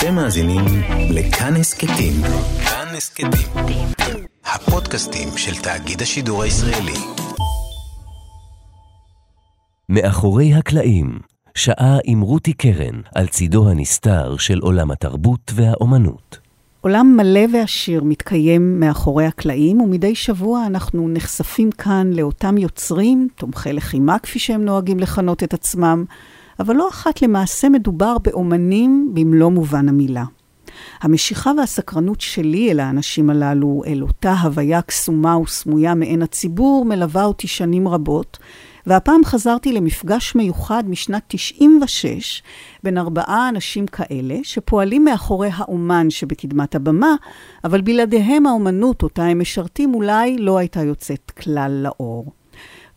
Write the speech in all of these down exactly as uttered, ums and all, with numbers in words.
אתם מאזינים לכאן הסכתים. כאן הסכתים. הפודקאסטים של תאגיד השידור הישראלי. מאחורי הקלעים, שעה עם רותי קרן על צידו הנסתר של עולם התרבות והאומנות. עולם מלא ועשיר מתקיים מאחורי הקלעים, ומדי שבוע אנחנו נחשפים כאן לאותם יוצרים, תומכי לחימה כפי שהם נוהגים לכנות את עצמם, אבל לא אחת למעשה מדובר באומנים במלוא מובן המילה. המשיכה והסקרנות שלי אל האנשים הללו, אל אותה הוויה קסומה וסמויה מעין הציבור, מלווה אותי שנים רבות, והפעם חזרתי למפגש מיוחד משנת תשעים ושש, בין ארבעה אנשים כאלה שפועלים מאחורי האומן שבקדמת הבמה, אבל בלעדיהם האומנות אותה הם משרתים אולי לא הייתה יוצאת כלל לאור.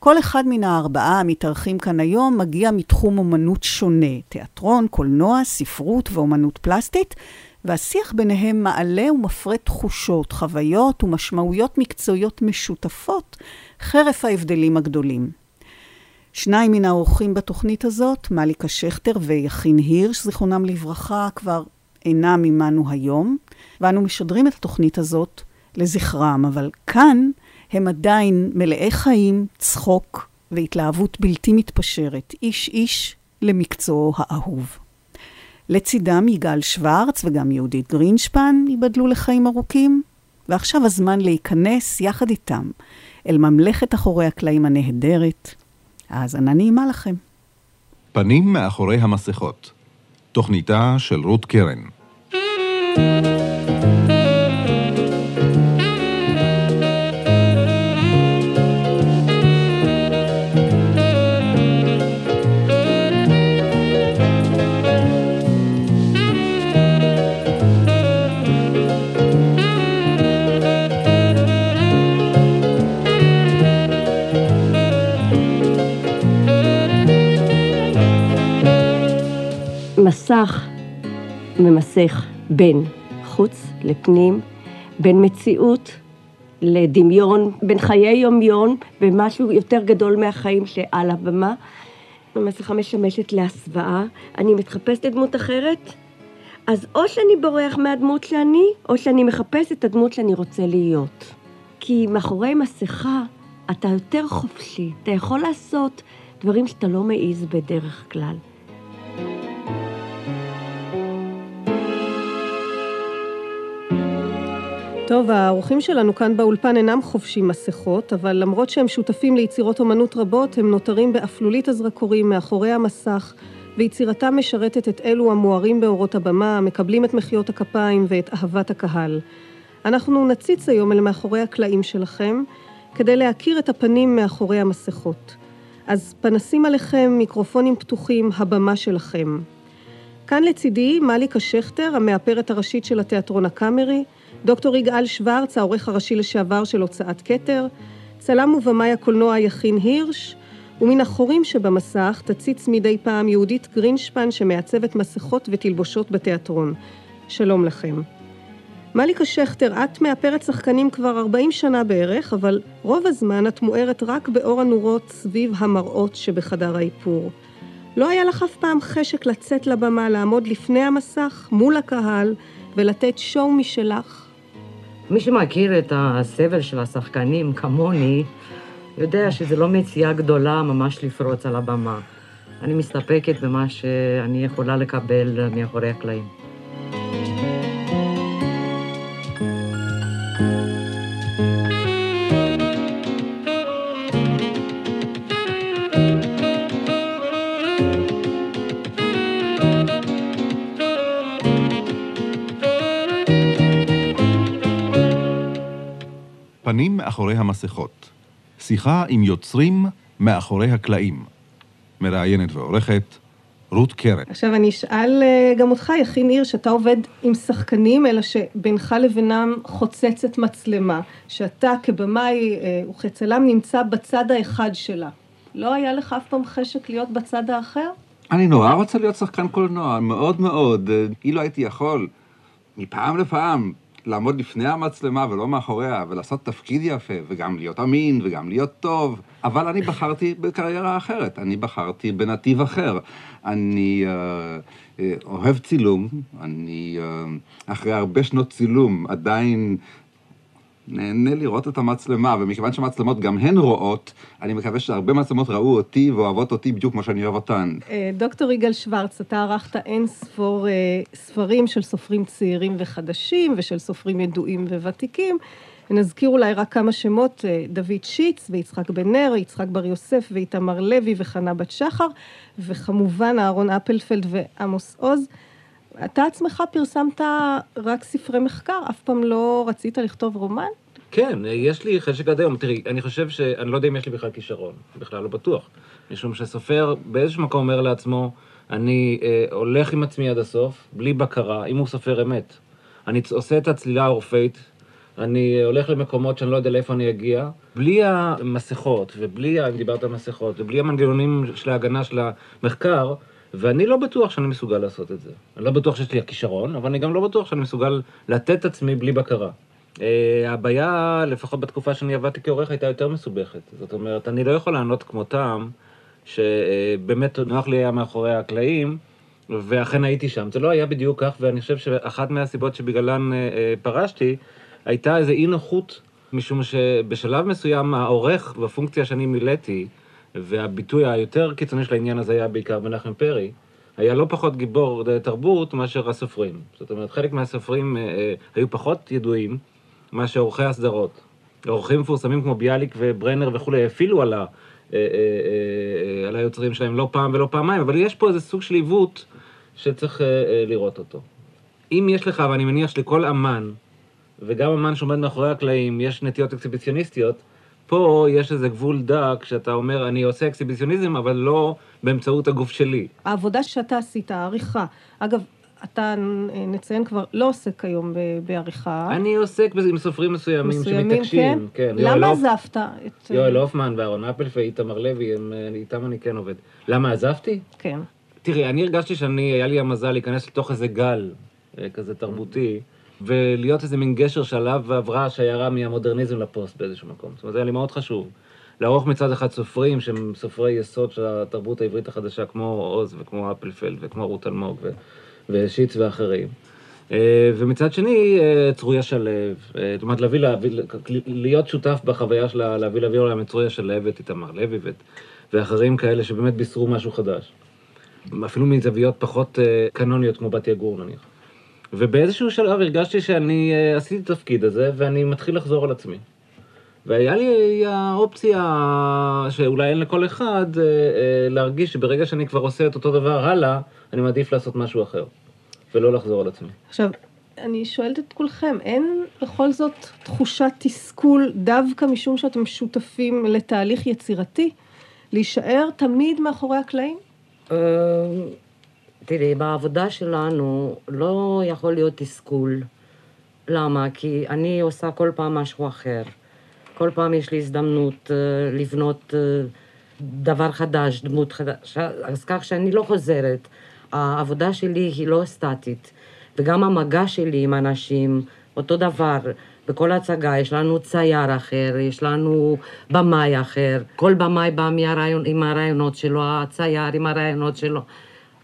כל אחד מן הארבעה המתארחים כאן היום מגיע מתחום אומנות שונה, תיאטרון, קולנוע, ספרות ואומנות פלסטית, והשיח ביניהם מעלה ומפרט תחושות, חוויות ומשמעויות מקצועיות משותפות, חרף ההבדלים הגדולים. שניים מן האורחים בתוכנית הזאת, מליקה שכטר ויכין הירש, זיכרונם לברכה, כבר אינם עמנו היום, ואנו משדרים את התוכנית הזאת לזכרם, אבל כאן הם עדיין מלאי חיים, צחוק והתלהבות בלתי מתפשרת, איש איש למקצועו האהוב. לצידם יגאל שוורץ וגם יהודית גרינשפן ייבדלו לחיים ארוכים, ועכשיו הזמן להיכנס יחד איתם אל ממלכת אחורי הקלעים הנהדרת, האזנה נעימה לכם. פנים מאחורי המסכות. תוכניתה של רות קרן. מסך ממסך בין חוץ לפנים, בין מציאות לדמיון, בין חיי יומיון, במשהו יותר גדול מהחיים שעל הבמה. המסכה משמשת להסוואה, אני מתחפשת לדמות אחרת, אז או שאני בורח מהדמות שאני, או שאני מחפשת את הדמות שאני רוצה להיות. כי מאחורי מסכה אתה יותר חופשי, אתה יכול לעשות דברים שאתה לא מעיז בדרך כלל. טוב, האורחים שלנו כאן באולפן אינם חובשים מסכות, אבל למרות שהם שותפים ליצירות אומנות רבות, הם נותרים באפלולית הזרקורים מאחורי המסך, ויצירתם משרתת את אלו המוארים באורות הבמה, מקבלים את מחיות הכפיים ואת אהבת הקהל. אנחנו נציץ היום אל מאחורי הקלעים שלכם, כדי להכיר את הפנים מאחורי המסכות. אז פנסים עליכם, מיקרופונים פתוחים, הבמה שלכם. כאן לצידי, מליקה שכטר, המאפרת הראשית של התיאטרון הקאמרי, דוקטור יגאל שוורץ, העורך הראשי לשעבר של הוצאת כתר, צלם ובמאי הקולנוע יכין הירש, ומן החורים שבמסך תציץ מדי פעם יהודית גרינשפן שמעצבת מסכות ותלבושות בתיאטרון. שלום לכם. מליקה שכטר, את מאפרת שחקנים כבר ארבעים שנה בערך, אבל רוב הזמן את מוארת רק באור הנורות סביב המראות שבחדר האיפור. לא היה לך אף פעם חשק לצאת לבמה, לעמוד לפני המסך, מול הקהל, ולתת שואו משלך? מי שמכיר את הסבל של השחקנים כמוני, יודע שזה לא מציאה גדולה ממש לפרוץ על הבמה. אני מסתפקת במה שאני יכולה לקבל מאחורי הקלעים. פנים מאחורי המסכות. שיחה עם יוצרים מאחורי הקלעים. מראיינת ועורכת רות קרן. עכשיו אני אשאל גם אותך, יכין הירש, שאתה עובד עם שחקנים, אלא שבינך לבינם חוצצת מצלמה, שאתה כבמאי וכצלם נמצא בצד האחד שלה. לא היה לך אף פעם חשק להיות בצד האחר? אני נורא רוצה להיות שחקן קולנוע, מאוד מאוד. אילו הייתי יכול, מפעם לפעם, לעמוד לפני המצלמה ולא מאחוריה, ולעשות תפקיד יפה, וגם להיות אמין, וגם להיות טוב. אבל אני בחרתי בקריירה אחרת, אני בחרתי בנתיב אחר. אני אוהב צילום, אני אחרי הרבה שנות צילום עדיין נהנה לראות את המצלמה, ומכיוון שהמצלמות גם הן רואות, אני מקווה שהרבה מצלמות ראו אותי ואוהבות אותי בדיוק כמו שאני אוהב אותן. דוקטור יגאל שוורץ, אתה ערכת אין ספור ספרים של סופרים צעירים וחדשים, ושל סופרים ידועים וותיקים, ונזכיר אולי רק כמה שמות, דוד שיץ ויצחק בן נר, יצחק בר יוסף ואיתמר לוי וחנה בת שחר, וכמובן אהרון אפלפלד ועמוס עוז. אתה עצמך פרסמת רק ספרי מחקר, אף פעם לא רצית לכתוב רומן? כן, יש לי חשק עד היום. תראי, אני חושב שאני לא יודע אם יש לי בכלל כישרון, בכלל לא בטוח. משום שסופר באיזשהו מקום אומר לעצמו, אני אה, הולך עם עצמי עד הסוף, בלי בקרה, אם הוא סופר אמת. אני עושה את הצלילה האורפאית, אני הולך למקומות שאני לא יודע לאיפה אני אגיע, בלי המסכות, ובלי, אם דיברת על מסכות, ובלי המנגנונים של ההגנה של המחקר, ואני לא בטוח שאני מסוגל לעשות את זה. אני לא בטוח שיש לי הכישרון, אבל אני גם לא בטוח שאני מסוגל לתת את עצמי בלי בקרה. הבעיה, לפחות בתקופה שאני עבדתי כעורך, הייתה יותר מסובכת. זאת אומרת, אני לא יכול לענות כמותם, שבאמת נוח לי היה מאחורי הקלעים, ואכן הייתי שם. זה לא היה בדיוק כך, ואני חושב שאחת מהסיבות שבגללן פרשתי, הייתה איזו אי נוחות, משום שבשלב מסוים העורך, בפונקציה שאני מילאתי, והביטוי היותר קיצוני של העניין הזה היה בעיקר מנחם פרי, היה לא פחות גיבור תרבות מאשר הסופרים. זאת אומרת, חלק מהסופרים אה, היו פחות ידועים מאשר עורכי הסדרות. עורכים מפורסמים כמו ביאליק וברנר וכולי, אפילו על, ה, אה, אה, אה, על היוצרים שלהם לא פעם ולא פעמיים, אבל יש פה איזה סוג של עיוות שצריך אה, אה, לראות אותו. אם יש לך, ואני מניח שלכל אמן, וגם אמן שעומד מאחורי הקלעים, יש נטיות אקסיביציוניסטיות, פה יש איזה גבול דק שאתה אומר, אני עושה אקסיביציוניזם, אבל לא באמצעות הגוף שלי. העבודה שאתה עשית, העריכה, אגב, אתה נציין כבר, לא עוסק היום בעריכה. אני עוסק עם סופרים מסוימים, מסוימים שמתקשים. כן? כן. למה עזבת? את... יואל אופמן ואהרון אפלפלד ואיתמר לוי, הם, איתם אני כן עובד. למה עזבתי? כן. תראי, אני הרגשתי שאני, היה לי המזל להיכנס לתוך איזה גל, כזה תרבותי, ולהיות איזה מין גשר שעליו ועברה שיירה מהמודרניזם לפוסט באיזשהו מקום. זאת אומרת, זה היה לי מאוד חשוב. לערוך מצד אחד סופרים שהם סופרי יסוד של התרבות העברית החדשה, כמו עוז וכמו אפלפלד וכמו רות אלמוג ו- ושיץ ואחרים. ומצד שני, צרויה שלו. זאת אומרת, להביא, להביא, להיות שותף בחוויה שלה, להביא להביא עולם את צרויה שלו ואת איתמר לוי ואחרים כאלה שבאמת בישרו משהו חדש. אפילו מזוויות פחות קנוניות כמו בתיה גור נניח. ובאיזשהו שלב הרגשתי שאני uh, עשיתי את התפקיד הזה, ואני מתחיל לחזור על עצמי. והיה לי האופציה שאולי אין לכל אחד uh, uh, להרגיש שברגע שאני כבר עושה את אותו דבר הלאה, אני מעדיף לעשות משהו אחר, ולא לחזור על עצמי. עכשיו, אני שואלת את כולכם, אין בכל זאת תחושת תסכול דווקא משום שאתם שותפים לתהליך יצירתי, להישאר תמיד מאחורי הקלעים? אה... תראי, בעבודה שלנו לא יכול להיות תסכול. למה? כי אני עושה כל פעם משהו אחר. כל פעם יש לי הזדמנות לבנות דבר חדש, דמות חדשה, אז כך שאני לא חוזרת. העבודה שלי היא לא סטטית, וגם המגע שלי עם אנשים, אותו דבר. בכל הצגה יש לנו צייר אחר, יש לנו במאי אחר. כל במאי בא מהרעיון, עם הרעיונות שלו, הצייר עם הרעיונות שלו.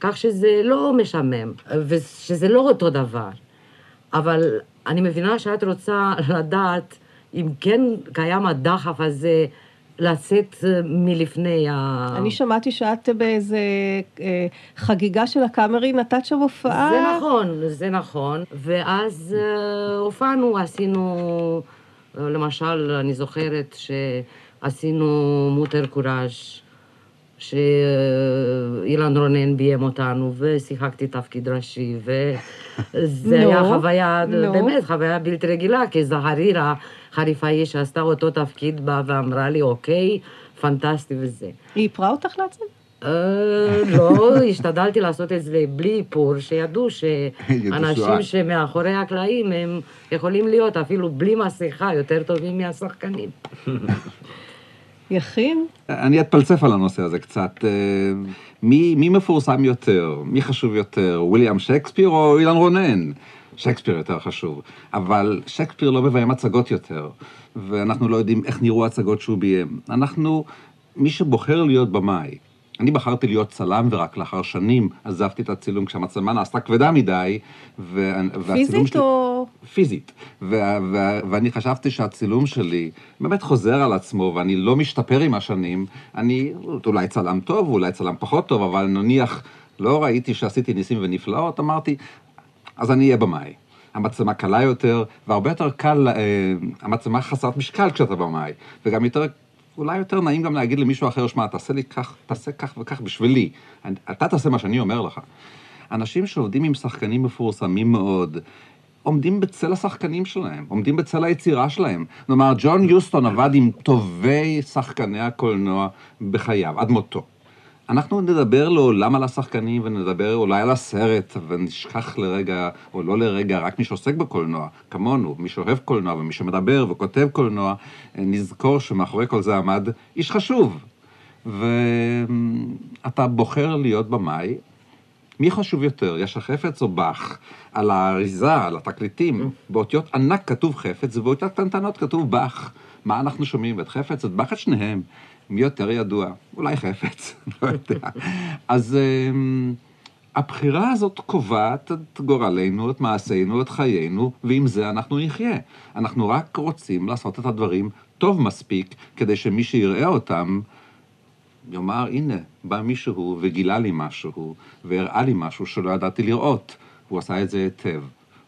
כך שזה לא משמם, ושזה לא אותו דבר. אבל אני מבינה שאת רוצה לדעת אם כן קיים הדחף הזה לצאת מלפני ה... אני שמעתי שאת באיזה חגיגה של הקאמרי נתת שם הופעה. זה נכון, זה נכון. ואז הופענו, עשינו, למשל, אני זוכרת שעשינו מוטר קוראז' שאילן רונן ביים אותנו, ושיחקתי תפקיד ראשי, וזה היה חוויה, באמת חוויה בלתי רגילה, כי זהרירה חריפאי שעשתה אותו תפקיד בה ואמרה לי, אוקיי, פנטסטי וזה. היא איפרה אותך לעצם? לא, השתדלתי לעשות את זה בלי איפור, שידעו שאנשים שמאחורי הקלעים הם יכולים להיות אפילו בלי מסכה יותר טובים מהשחקנים. יכין? אני אתפלצף על הנושא הזה קצת. מי, מי מפורסם יותר? מי חשוב יותר? וויליאם שקספיר או אילן רונן? שייקספיר יותר חשוב, אבל שייקספיר לא מביים הצגות יותר, ואנחנו לא יודעים איך נראו הצגות שהוא ביים. אנחנו, מי שבוחר להיות במאי, אני בחרתי להיות צלם, ורק לאחר שנים עזבתי את הצילום, כשהמצלמה נעשתה כבדה מדי, פיזית או? פיזית. ואני חשבתי שהצילום שלי באמת חוזר על עצמו, ואני לא משתפר עם השנים. אני אולי צלם טוב, אולי צלם פחות טוב, אבל נניח, לא ראיתי שעשיתי ניסים ונפלאות, אמרתי, אז אני אהיה במאי. המצלמה קלה יותר, והרבה יותר קל, המצלמה חסרת משקל כשאתה במאי, וגם יותר אולי יותר נעים גם להגיד למישהו אחר, שמה, תעשה לי כך, תעשה כך וכך בשבילי. אתה תעשה מה שאני אומר לך. אנשים שעובדים עם שחקנים מפורסמים מאוד, עומדים בצל השחקנים שלהם, עומדים בצל היצירה שלהם. נאמר, ג'ון יוסטון עבד עם טובי שחקני הקולנוע בחייו, עד מותו. אנחנו נדבר לעולם על השחקנים, ונדבר אולי על הסרט, ונשכח לרגע, או לא לרגע, רק מי שעוסק בקולנוע, כמונו, מי שאוהב קולנוע, ומי שמדבר וכותב קולנוע, נזכור שמאחורי כל זה עמד איש חשוב. ואתה בוחר להיות במאי, מי חשוב יותר, יש החפץ או בח? על האריזה, על התקליטים, באותיות ענק כתוב חפץ, ובאותיות קטנטנות כתוב בח. מה אנחנו שומעים? את חפץ, את בח, את שניהם. מי יותר ידוע? אולי חפץ, לא יודע. אז הבחירה הזאת קובעת את גורלנו, את מעשינו, את חיינו, ועם זה אנחנו נחיה. אנחנו רק רוצים לעשות את הדברים טוב מספיק, כדי שמי שיראה אותם, יאמר, הנה, בא מישהו וגילה לי משהו, והראה לי משהו שלא ידעתי לראות. הוא עשה את זה היטב.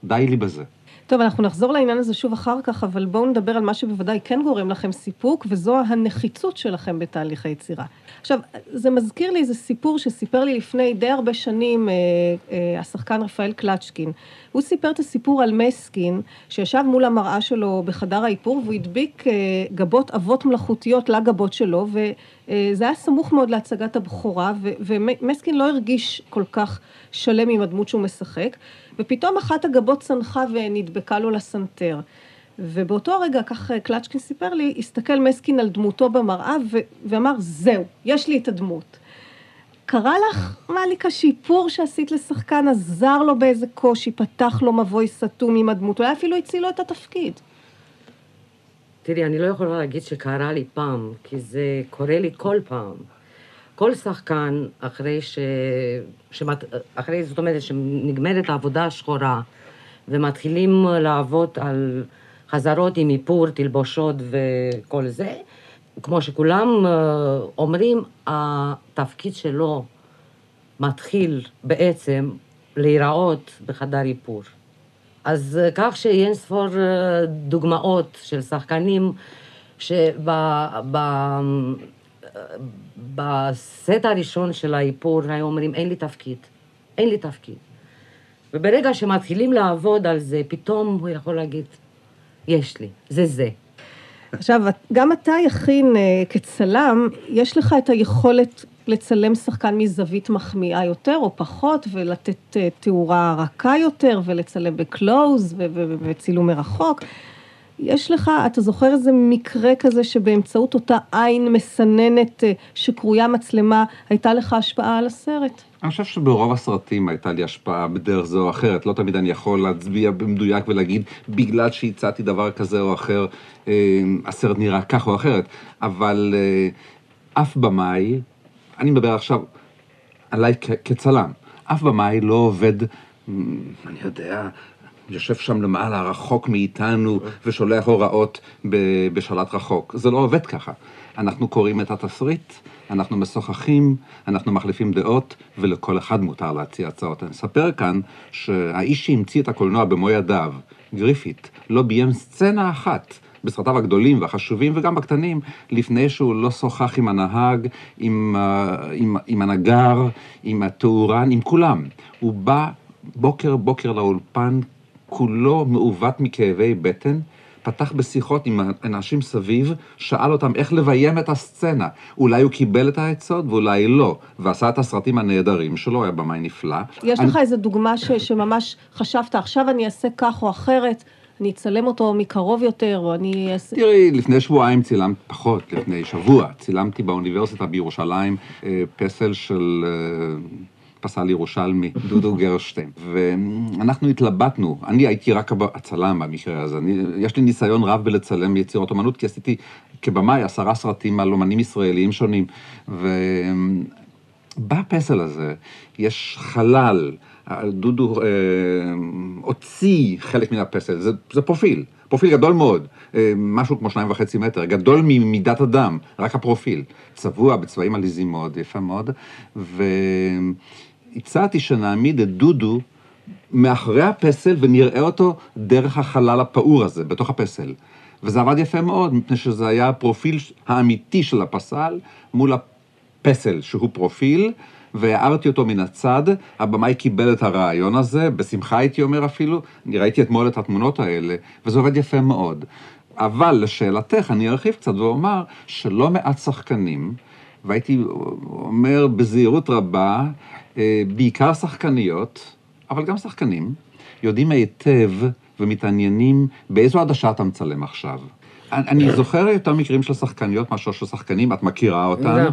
די לי בזה. טוב, אנחנו נחזור לעניין הזה שוב אחר כך, אבל בואו נדבר על מה שבוודאי כן גורם לכם סיפוק, וזו הנחיצות שלכם בתהליך היצירה. עכשיו, זה מזכיר לי איזה סיפור שסיפר לי לפני די הרבה שנים אה, אה, השחקן רפאל קלצ'קין. הוא סיפר את הסיפור על מסקין, שישב מול המראה שלו בחדר האיפור, והוא הדביק אה, גבות אבות מלאכותיות לגבות שלו, וזה היה סמוך מאוד להצגת הבחורה, ו- ומסקין לא הרגיש כל כך שלם עם הדמות שהוא משחק, ופתאום אחת הגבות צנחה ונדבקה לו לסנטר. ובאותו הרגע, כך קלצ'קין סיפר לי, הסתכל מסקין על דמותו במראה ו- ואמר, זהו, יש לי את הדמות. קרא לך, מליקה, שיפור שעשית לשחקן, עזר לו באיזה קושי, פתח לו מבוי סתום עם הדמות, אולי אפילו הציל לו את התפקיד. תראי, אני לא יכולה להגיד שקרה לי פעם, כי זה קורה לי כל פעם. כל שחקן, אחרי ש... שמת... אחרי זאת אומרת, שנגמרת העבודה השחורה, ומתחילים לעבוד על חזרות עם איפור, תלבושות וכל זה, כמו שכולם אומרים, התפקיד שלו מתחיל בעצם להיראות בחדר איפור. אז כך שאין ספור דוגמאות של שחקנים שבסט הראשון של האיפור היו אומרים, אין לי תפקיד, אין לי תפקיד. וברגע שמתחילים לעבוד על זה, פתאום הוא יכול להגיד, יש לי, זה זה. עכשיו, גם אתה, יכין, כצלם, יש לך את היכולת לצלם שחקן מזווית מחמיאה יותר או פחות, ולתת תאורה רכה יותר, ולצלם בקלוז, וצילום מרחוק. יש לך, אתה זוכר איזה מקרה כזה, שבאמצעות אותה עין מסננת שקרויה מצלמה, הייתה לך השפעה על הסרט? אני חושב שברוב הסרטים הייתה לי השפעה בדרך זו או אחרת, לא תמיד אני יכול להצביע במדויק ולהגיד, בגלל שהצעתי דבר כזה או אחר, הסרט נראה כך או אחרת, אבל אף במאי, אני מדבר עכשיו עליי כצלם, אף במאי לא עובד, אני יודע, יושב שם למעלה רחוק מאיתנו ושולח הוראות בשלט רחוק, זה לא עובד ככה. אנחנו קוראים את התסריט, אנחנו משוחחים, אנחנו מחליפים דעות, ולכל אחד מותר להציע הצעות. אני אספר כאן שהאיש שהמציא את הקולנוע במו ידיו, גריפית, לא ביים סצנה אחת, בסרטיו הגדולים והחשובים וגם בקטנים, לפני שהוא לא שוחח עם הנהג, עם, עם, עם הנגר, עם התאורן, עם כולם. הוא בא בוקר בוקר לאולפן, כולו מעוות מכאבי בטן, פתח בשיחות עם אנשים סביב, שאל אותם איך לביים את הסצנה. אולי הוא קיבל את העצות ואולי לא, ועשה את הסרטים הנהדרים שלו, היה במאי נפלא. יש אני... לך איזו דוגמה ש... שממש חשבת, עכשיו אני אעשה כך או אחרת, אני אצלם אותו מקרוב יותר, או אני... תראי, לפני שבועיים צילמת, פחות, לפני שבוע, צילמתי באוניברסיטה בירושלים, פסל של פסל ירושלמי, דודו גרשתם. ואנחנו התלבטנו, אני הייתי רק הצלם במקרה הזה, אני, יש לי ניסיון רב בלצלם יצירות אומנות, כי עשיתי כבמאי עשרה סרטים על אומנים ישראליים שונים, ובפסל הזה יש חלל, דודו אה, הוציא חלק מן הפסל, זה, זה פרופיל, פרופיל גדול מאוד, משהו כמו שניים וחצי מטר, גדול ממידת אדם, רק הפרופיל, צבוע בצבעים עליזים מאוד, יפה מאוד, והצעתי שנעמיד את דודו מאחרי הפסל ונראה אותו דרך החלל הפעור הזה, בתוך הפסל. וזה עבד יפה מאוד, מפני שזה היה הפרופיל האמיתי של הפסל מול הפסל שהוא פרופיל, והערתי אותו מן הצד, הבמאי קיבל את הרעיון הזה, בשמחה הייתי אומר אפילו, אני ראיתי אתמול את התמונות האלה, וזה עובד יפה מאוד. אבל לשאלתך, אני ארחיב קצת ואומר, שלא מעט שחקנים, והייתי אומר בזהירות רבה, בעיקר שחקניות, אבל גם שחקנים, יודעים היטב ומתעניינים באיזו עדשה אתה מצלם עכשיו. אני זוכר יותר מקרים של שחקניות, משהו של שחקנים, את מכירה אותן,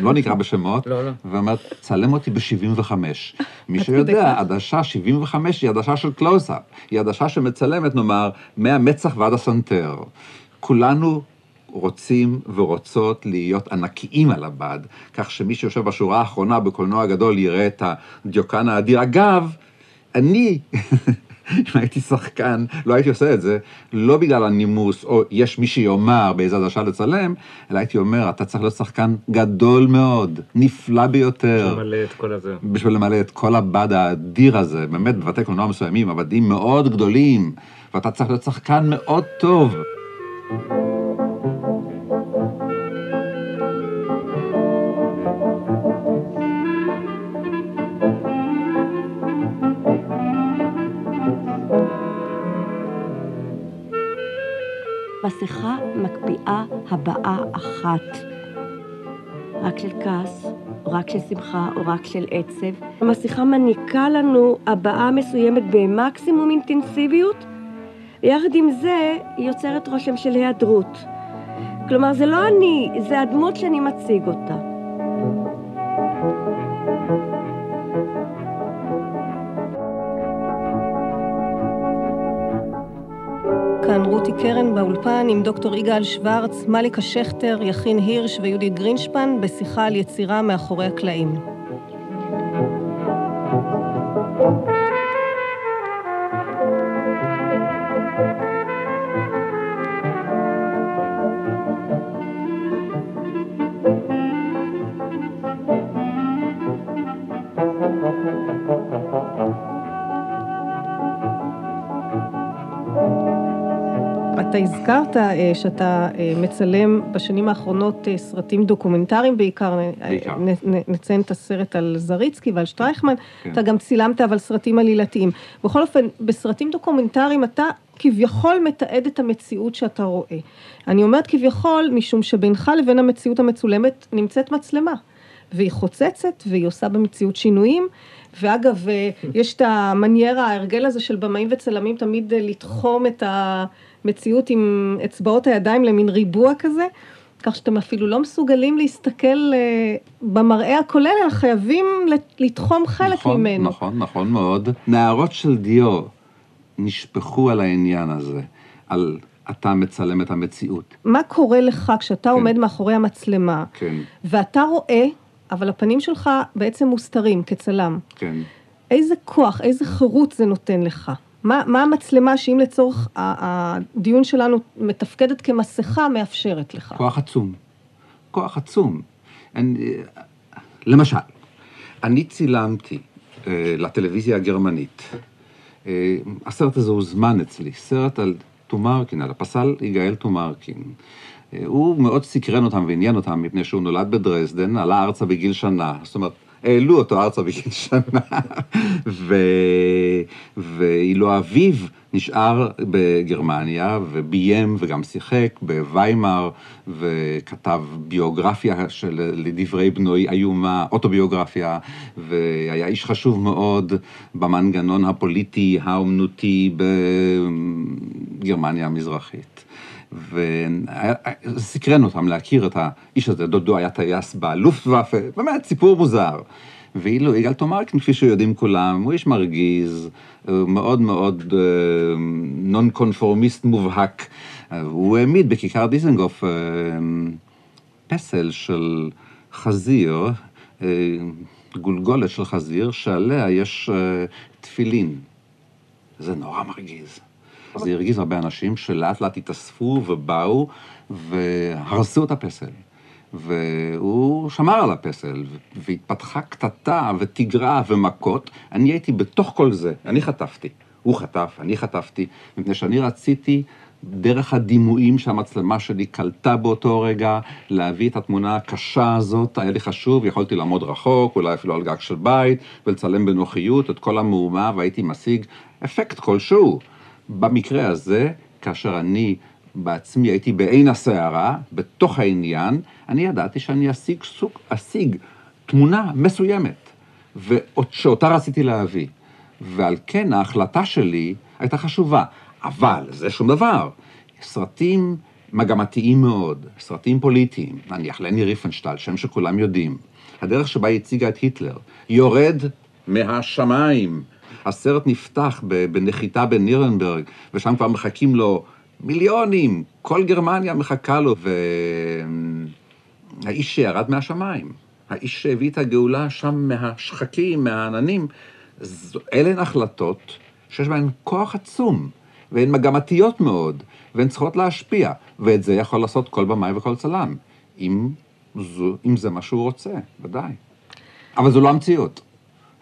לא נקרא בשמות, ואומרת, צלם אותי ב-שבעים וחמש. מי שיודע, עדשה שבעים וחמש היא עדשה של קלוס-אפ, היא עדשה שמצלמת, נאמר, מהמצח ועד הסנטר. כולנו רוצים ורוצות להיות ענקיים על הבד, כך שמי שיושב בשורה האחרונה בקולנוע הגדול יראה את הדיוקן האדיר. אגב, אני... אם הייתי שחקן, לא הייתי עושה את זה, לא בגלל הנימוס, או יש מי שיאמר באיזה עדשה לצלם, אלא הייתי אומר, אתה צריך להיות שחקן גדול מאוד, נפלא ביותר. בשביל למלא את כל הזה. בשביל למלא את כל הבד האדיר הזה, באמת בבתי קולנוע מסוימים, הבדים מאוד גדולים, ואתה צריך להיות שחקן מאוד טוב. השיחה מקפיאה הבאה אחת, רק של כעס, או רק של שמחה, או רק של עצב. המשיחה מניקה לנו הבאה מסוימת במקסימום אינטנסיביות, ויחד עם זה היא יוצרת רושם של היעדרות. כלומר, זה לא אני, זה הדמות שאני מציג אותה. כאן רותי קרן באולפן עם דוקטור יגאל שוורץ, מליקה שכטר, יכין הירש ויהודית גרינשפן בשיחה על יצירה מאחורי הקלעים. אתה הזכרת שאתה מצלם בשנים האחרונות סרטים דוקומנטריים, בעיקר, בעיקר. נציין את הסרט על זריצקי ועל שטרייכמן, כן. אתה גם צילמת אבל סרטים עלילתיים. בכל אופן, בסרטים דוקומנטריים אתה כביכול מתעד את המציאות שאתה רואה. אני אומרת כביכול, משום שבינך לבין המציאות המצולמת נמצאת מצלמה, והיא חוצצת והיא עושה במציאות שינויים, ואגב, יש את המניירה, ההרגל הזה של במאים וצלמים, תמיד לתחום את ה... מציאות עם אצבעות הידיים למין ריבוע כזה, כך שאתם אפילו לא מסוגלים להסתכל במראה הכולל, אלא חייבים לתחום חלק ממנו. נכון, נכון מאוד. נערות של דיו נשפכו על העניין הזה, על אתה מצלם את המציאות. מה קורה לך כשאתה עומד מאחורי המצלמה, ואתה רואה, אבל הפנים שלך בעצם מוסתרים כצלם. איזה כוח, איזה חירות זה נותן לך? מה, מה המצלמה שאם לצורך הדיון שלנו מתפקדת כמסכה מאפשרת לך? כוח עצום. כוח עצום. אני, למשל, אני צילמתי אה, לטלוויזיה הגרמנית. אה, הסרט הזה הוזמן אצלי, סרט על תומרקין, על הפסל יגאל תומרקין. אה, הוא מאוד סקרן אותם ועניין אותם מפני שהוא נולד בדרזדן, עלה ארצה בגיל שנה, זאת אומרת, העלו אותו ארצה בגיל שנה, ואילו אביו נשאר בגרמניה, וביים וגם שיחק בוויימר, וכתב ביוגרפיה של לדברי בנוי איומה, אוטוביוגרפיה, והיה איש חשוב מאוד במנגנון הפוליטי, האומנותי בגרמניה המזרחית. וסקרן אותם להכיר את האיש הזה, דודו היה טייס באלופטוואפה, באמת סיפור מוזר. ואילו יגאל תומרקין, כפי שיודעים כולם, הוא איש מרגיז, מאוד מאוד נון קונפורמיסט מובהק. הוא העמיד בכיכר דיזנגוף פסל של חזיר, גולגולת של חזיר, שעליה יש תפילין. זה נורא מרגיז. זה הרגיז הרבה אנשים שלאט לאט התאספו ובאו והרסו את הפסל. והוא שמר על הפסל, והתפתחה קטטה ותגרה ומכות. אני הייתי בתוך כל זה, אני חטפתי. הוא חטף, אני חטפתי, מפני שאני רציתי דרך הדימויים שהמצלמה שלי קלטה באותו רגע, להביא את התמונה הקשה הזאת, היה לי חשוב, יכולתי לעמוד רחוק, אולי אפילו על גג של בית, ולצלם בנוחיות את כל המהומה, והייתי משיג אפקט כלשהו. במקרה הזה, כאשר אני בעצמי הייתי בעין הסערה, בתוך העניין, אני ידעתי שאני אשיג, סוג, אשיג תמונה מסוימת, שאותה רציתי להביא. ועל כן ההחלטה שלי הייתה חשובה, אבל זה שום דבר. סרטים מגמתיים מאוד, סרטים פוליטיים, נניח לני ריפנשטל, שם שכולם יודעים. הדרך שבה הציגה את היטלר, יורד מהשמיים. הסרט נפתח בנחיתה בנירנברג, ושם כבר מחכים לו מיליונים, כל גרמניה מחכה לו, והאיש שירד מהשמיים, האיש שהביא את הגאולה שם מהשחקים, מהעננים, אלה החלטות שיש בהן כוח עצום, והן מגמתיות מאוד, והן צריכות להשפיע, ואת זה יכול לעשות כל במאי וכל צלם, אם, זו, אם זה מה שהוא רוצה, ודאי. אבל זו לא המציאות,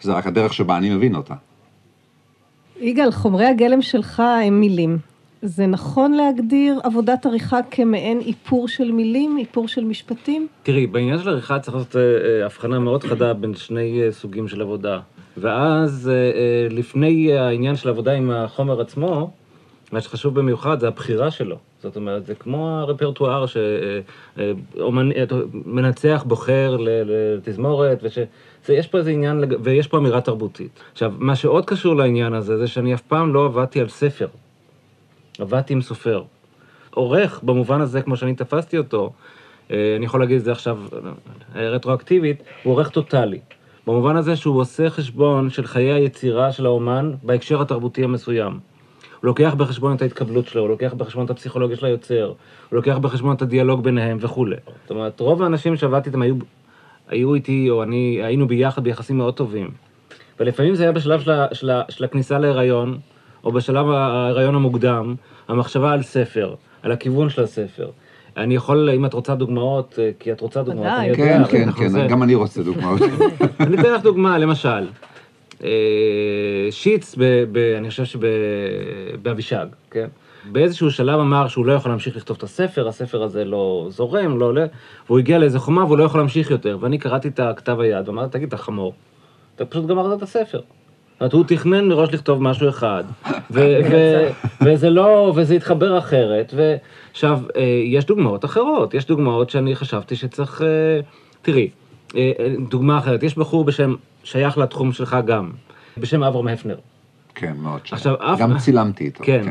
זה רק הדרך שבה אני מבין אותה. יגאל, חומרי הגלם שלך הם מילים. זה נכון להגדיר עבודת עריכה כמעין איפור של מילים, איפור של משפטים? תראי, בעניין של עריכה צריך לעשות הבחנה מאוד חדה בין שני סוגים של עבודה. ואז לפני העניין של עבודה עם החומר עצמו, מה שחשוב במיוחד זה הבחירה שלו. זאת אומרת, זה כמו הרפרטואר שמנצח בוחר לתזמורת, ויש פה איזה עניין, ויש פה אמירה תרבותית. עכשיו, מה שעוד קשור לעניין הזה, זה שאני אף פעם לא עבדתי על ספר. עבדתי עם סופר. עורך, במובן הזה, כמו שאני תפסתי אותו, אני יכול להגיד את זה עכשיו רטרואקטיבית, הוא עורך טוטלי. במובן הזה שהוא עושה חשבון של חיי היצירה של האומן בהקשר התרבותי המסוים. הוא לוקח בחשבון את ההתקבלות שלו, הוא לוקח בחשבון את הפסיכולוגיה של היוצר, הוא לוקח בחשבון את הדיאלוג ביניהם וכו'. זאת אומרת, רוב האנשים שעבדתי איתם היו, היו איתי או אני, היינו ביחד ביחסים מאוד טובים. ולפעמים זה היה בשלב של, של, של הכניסה להיריון, או בשלב ההיריון המוקדם, המחשבה על ספר, על הכיוון של הספר. אני יכול, אם את רוצה דוגמאות, כי את רוצה דוגמאות, אני יודע. כן, כן, כן, גם אני רוצה דוגמאות. אני אתן לך דוגמה, למשל. שיץ, אני חושב שבאבישג, כן? באיזשהו שלב אמר שהוא לא יכול להמשיך לכתוב את הספר, הספר הזה לא זורם, לא עולה, והוא הגיע לאיזה חומה והוא לא יכול להמשיך יותר, ואני קראתי את הכתב היד, ואמרתי, תגיד, אתה חמור, אתה פשוט גמרת את הספר. זאת אומרת, הוא תכנן מראש לכתוב משהו אחד, וזה לא, וזה התחבר אחרת, ועכשיו, יש דוגמאות אחרות, יש דוגמאות שאני חשבתי שצריך, תראי, דוגמה אחרת, יש בחור בשם, שייך לתחום שלך גם, בשם אברהם אפנר. כן, מאוד שייך. גם צילמתי איתו. כן.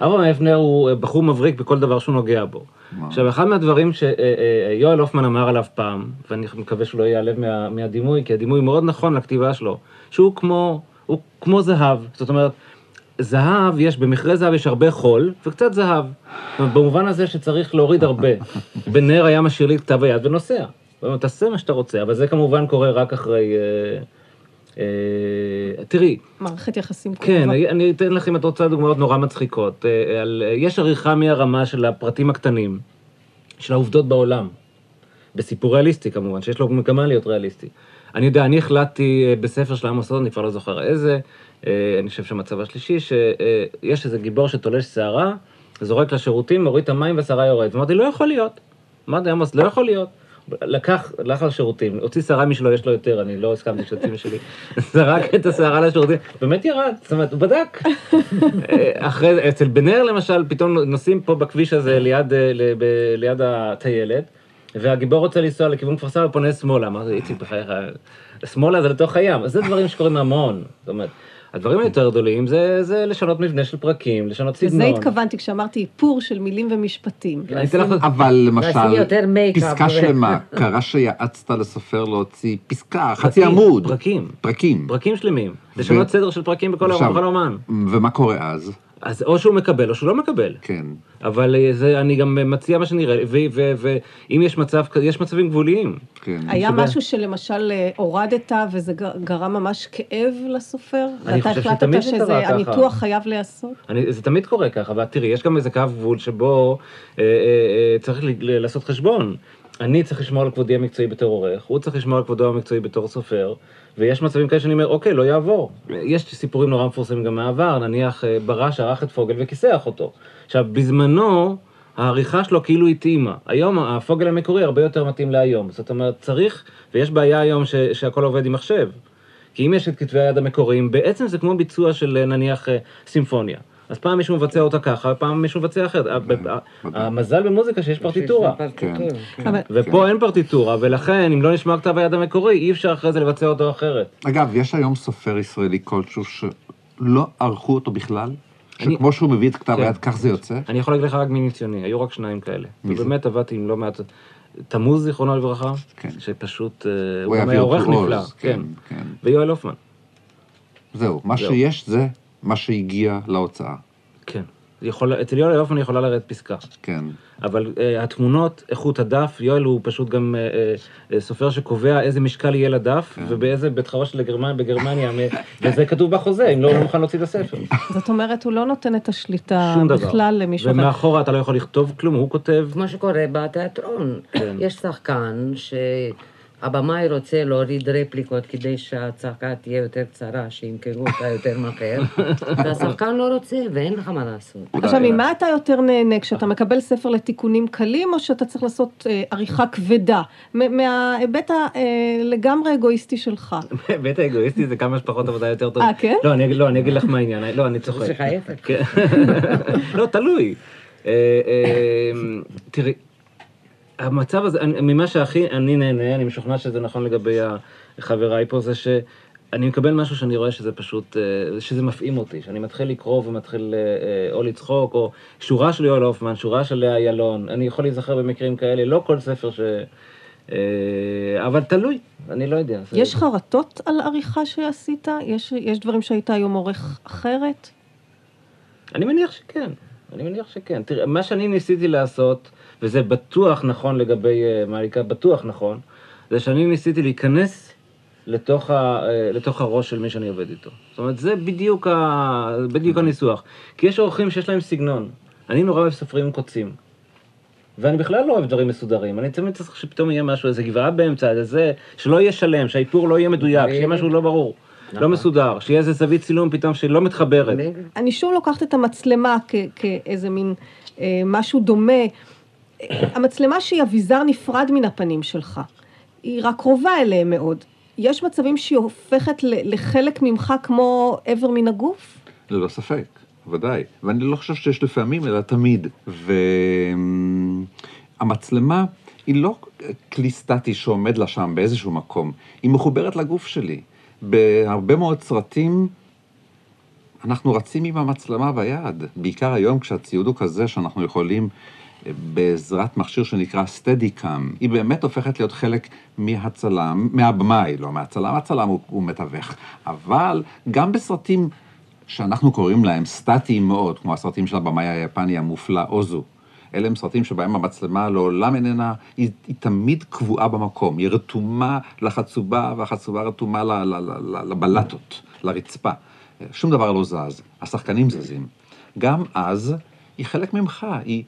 אברהם אפנר הוא בחור מבריק בכל דבר שהוא נוגע בו. עכשיו, אחד מהדברים שיואל אופמן אמר עליו פעם, ואני מקווה שהוא לא ייעלב מהדימוי, כי הדימוי מאוד נכון לכתיבה שלו, שהוא כמו הוא כמו זהב, זאת אומרת, זהב יש, במכרה זהב יש הרבה חול וקצת זהב. זאת אומרת, במובן הזה שצריך להוריד הרבה. בן נר היה משאיר לי כתב היד ונוסע. זאת אומרת, תעשה מה שאתה רוצה, אבל זה כמובן קורה רק אחרי... אה, אה, תראי. מערכת יחסים קרובה. כן, אני, אני אתן לך אם את רוצה דוגמאות נורא מצחיקות. אה, על, אה, יש עריכה מהרמה של הפרטים הקטנים, של העובדות בעולם. בסיפור ריאליסטי כמובן, שיש לו מגמה להיות ריאליסטי. אני יודע, אני החלטתי בספר של עמוס עוז, אני כבר לא זוכר איזה, אני חושב שהמצב השלישי, שיש איזה גיבור שתולש שערה, זורק לשירותים, מוריד את המים והשערה יורד. אמרתי, לא יכול להיות. אמרתי, עמוס, לא יכול להיות. לקח, לך לשירותים, הוציא שערה משלו, יש לו יותר, אני לא הסכמתי שתוציא משלי. זרק את השערה לשירותים, באמת ירד, זאת אומרת, הוא בדק. אחרי, אצל בן נר למשל, פתאום נוסעים פה בכביש הזה ליד הטיילת, והגיבור רוצה לנסוע לכיוון כפר סבא ופונה שמאלה, אמרתי, איציק בחייך, שמאלה זה לתוך הים, אז זה דברים שקורים המון, זאת אומרת, הדברים היותר גדולים זה, זה לשנות מבנה של פרקים, לשנות סגנון. לזה התכוונתי כשאמרתי איפור של מילים ומשפטים. אבל למשל, פסקה שלמה, קרה שיעצת לסופר להוציא פסקה, חצי עמוד. פרקים. פרקים. פרקים שלמים. לשנות סדר של פרקים בכל האומן. ומה קורה אז? אז או שהוא מקבל או שהוא לא מקבל. כן. אבל זה, אני גם מציע מה שנראה, ואם יש מצב, יש מצבים גבוליים. כן. היה משהו שלמשל הורדת וזה גרם ממש כאב לסופר? ואתה החלטת שזה הניתוח חייב לעשות? זה תמיד קורה ככה, אבל תראי, יש גם איזה קו גבול שבו צריך לעשות חשבון. אני צריך לשמור על כבודי המקצועי בתור עורך, הוא צריך לשמור על כבודו המקצועי בתור סופר, ויש מצבים כאלה שאני אומר, אוקיי, לא יעבור. יש סיפורים נורא מפורסמים גם מהעבר, נניח ברש ערך את פוגל וכיסח אותו. עכשיו, בזמנו, העריכה שלו כאילו התאימה. היום, הפוגל המקורי הרבה יותר מתאים להיום. זאת אומרת, צריך, ויש בעיה היום ש, שהכל עובד עם מחשב. כי אם יש את כתבי היד המקוריים, בעצם זה כמו ביצוע של נניח סימפוניה. אז פעם מישהו מבצע אותה ככה, פעם מישהו מבצע אחרת. המזל במוזיקה שיש פרטיטורה. ופה אין פרטיטורה, ולכן אם לא נשמע כתב היד המקורי, אי אפשר אחרי זה לבצע אותו אחרת. אגב, יש היום סופר ישראלי כלשהו שלא ערכו אותו בכלל? שכמו שהוא מביא את כתב היד, כך זה יוצא? אני יכול להגיד לך רק מניסיוני, היו רק שניים כאלה. ובאמת עבדתי עם לא מעט... תמוז זיכרונו לברכה, שפשוט... הוא היה עורך נפלא. ויואל אופמן. זהו, מה שיש זה... מה שהגיע להוצאה. כן. אצל יואל אופמן יכולה לראות פסקה. כן. אבל התמונות, איכות הדף, יואל הוא פשוט גם סופר שקובע איזה משקל יהיה לדף, ובאיזה בית חרושת בגרמניה, וזה כתוב בחוזה, אם לא מוכן להוציא את הספר. זאת אומרת, הוא לא נותן את השליטה בכלל למישהו. ומאחורה אתה לא יכול לכתוב כלום, הוא כותב... כמו שקורה בתיאטרון. יש שחקן הבמאי רוצה להוריד רפליקות כדי שהצחקה תהיה יותר קצרה, שימכרו אותה יותר מהר, והשחקן לא רוצה ואין לך מה לעשות. עכשיו, ממה אתה יותר נהנה? כשאתה מקבל ספר לתיקונים קלים, או שאתה צריך לעשות עריכה כבדה? מההיבט הלגמרי אגואיסטי שלך. ההיבט האגואיסטי זה כמה שפחות עבודה יותר טוב. אה, כן? לא, אני אגיד לך מה העניין. לא, אני צוחק. זה חייפת. לא, תלוי. תראי, המצב הזה, ממה שהכי אני נהנה, אני משוכנע שזה נכון לגבי החבריי פה, זה שאני מקבל משהו שאני רואה שזה פשוט, שזה מפעים אותי, שאני מתחיל לקרוא ומתחיל או לצחוק, או שורה של יואל אופמן, שורה של לאה ילון, אני יכול להיזכר במקרים כאלה, לא כל ספר ש... אבל תלוי, אני לא יודע. יש חרטות על עריכה שעשית? יש, יש דברים שהיית היום עורך אחרת? אני מניח שכן, אני מניח שכן. תראה, מה שאני ניסיתי לעשות, וזה בטוח נכון לגבי מליקה, בטוח נכון, זה שאני ניסיתי להיכנס לתוך, ה, לתוך הראש של מי שאני עובד איתו. זאת אומרת, זה בדיוק, ה, בדיוק הניסוח. כי יש עורכים שיש להם סגנון. אני נורא אוהב סופרים קוצים. ואני בכלל לא אוהב דברים מסודרים. אני תמיד צריך שפתאום יהיה משהו, איזה גבעה באמצע, איזה, שלא יהיה שלם, שהאיפור לא יהיה מדויק, שיהיה משהו לא ברור. לא מסודר, שיהיה איזה זווית צילום פתאום שלא מתחברת. אני שוב לוקחת את המצלמה כאיזה מין משהו דומה. המצלמה שהיא אביזר נפרד מן הפנים שלך, היא רק קרובה אליהם מאוד. יש מצבים שהיא הופכת לחלק ממך כמו עבר מן הגוף? לא ספק, ודאי. ואני לא חושב שיש לפעמים, אלא תמיד. והמצלמה היא לא כלי סטטי שעומד לה שם באיזשהו מקום. היא מחוברת לגוף שלי. בהרבה מאוד סרטים אנחנו רצים עם המצלמה ביד. בעיקר היום כשהציוד הוא כזה שאנחנו יכולים... בעזרת מכשיר שנקרא סטדיקאם, היא באמת הופכת להיות חלק מהצלם, מהבמאי, לא מהצלם, הצלם הוא, הוא מתווך. אבל גם בסרטים שאנחנו קוראים להם סטטיים מאוד, כמו הסרטים של הבמאי היפני המופלא, אוזו, אלה הם סרטים שבהם המצלמה לעולם איננה, היא, היא תמיד קבועה במקום, היא רתומה לחצובה, והחצובה רתומה לבלטות, לרצפה. שום דבר לא זז, השחקנים זזים. גם אז היא חלק ממך, היא...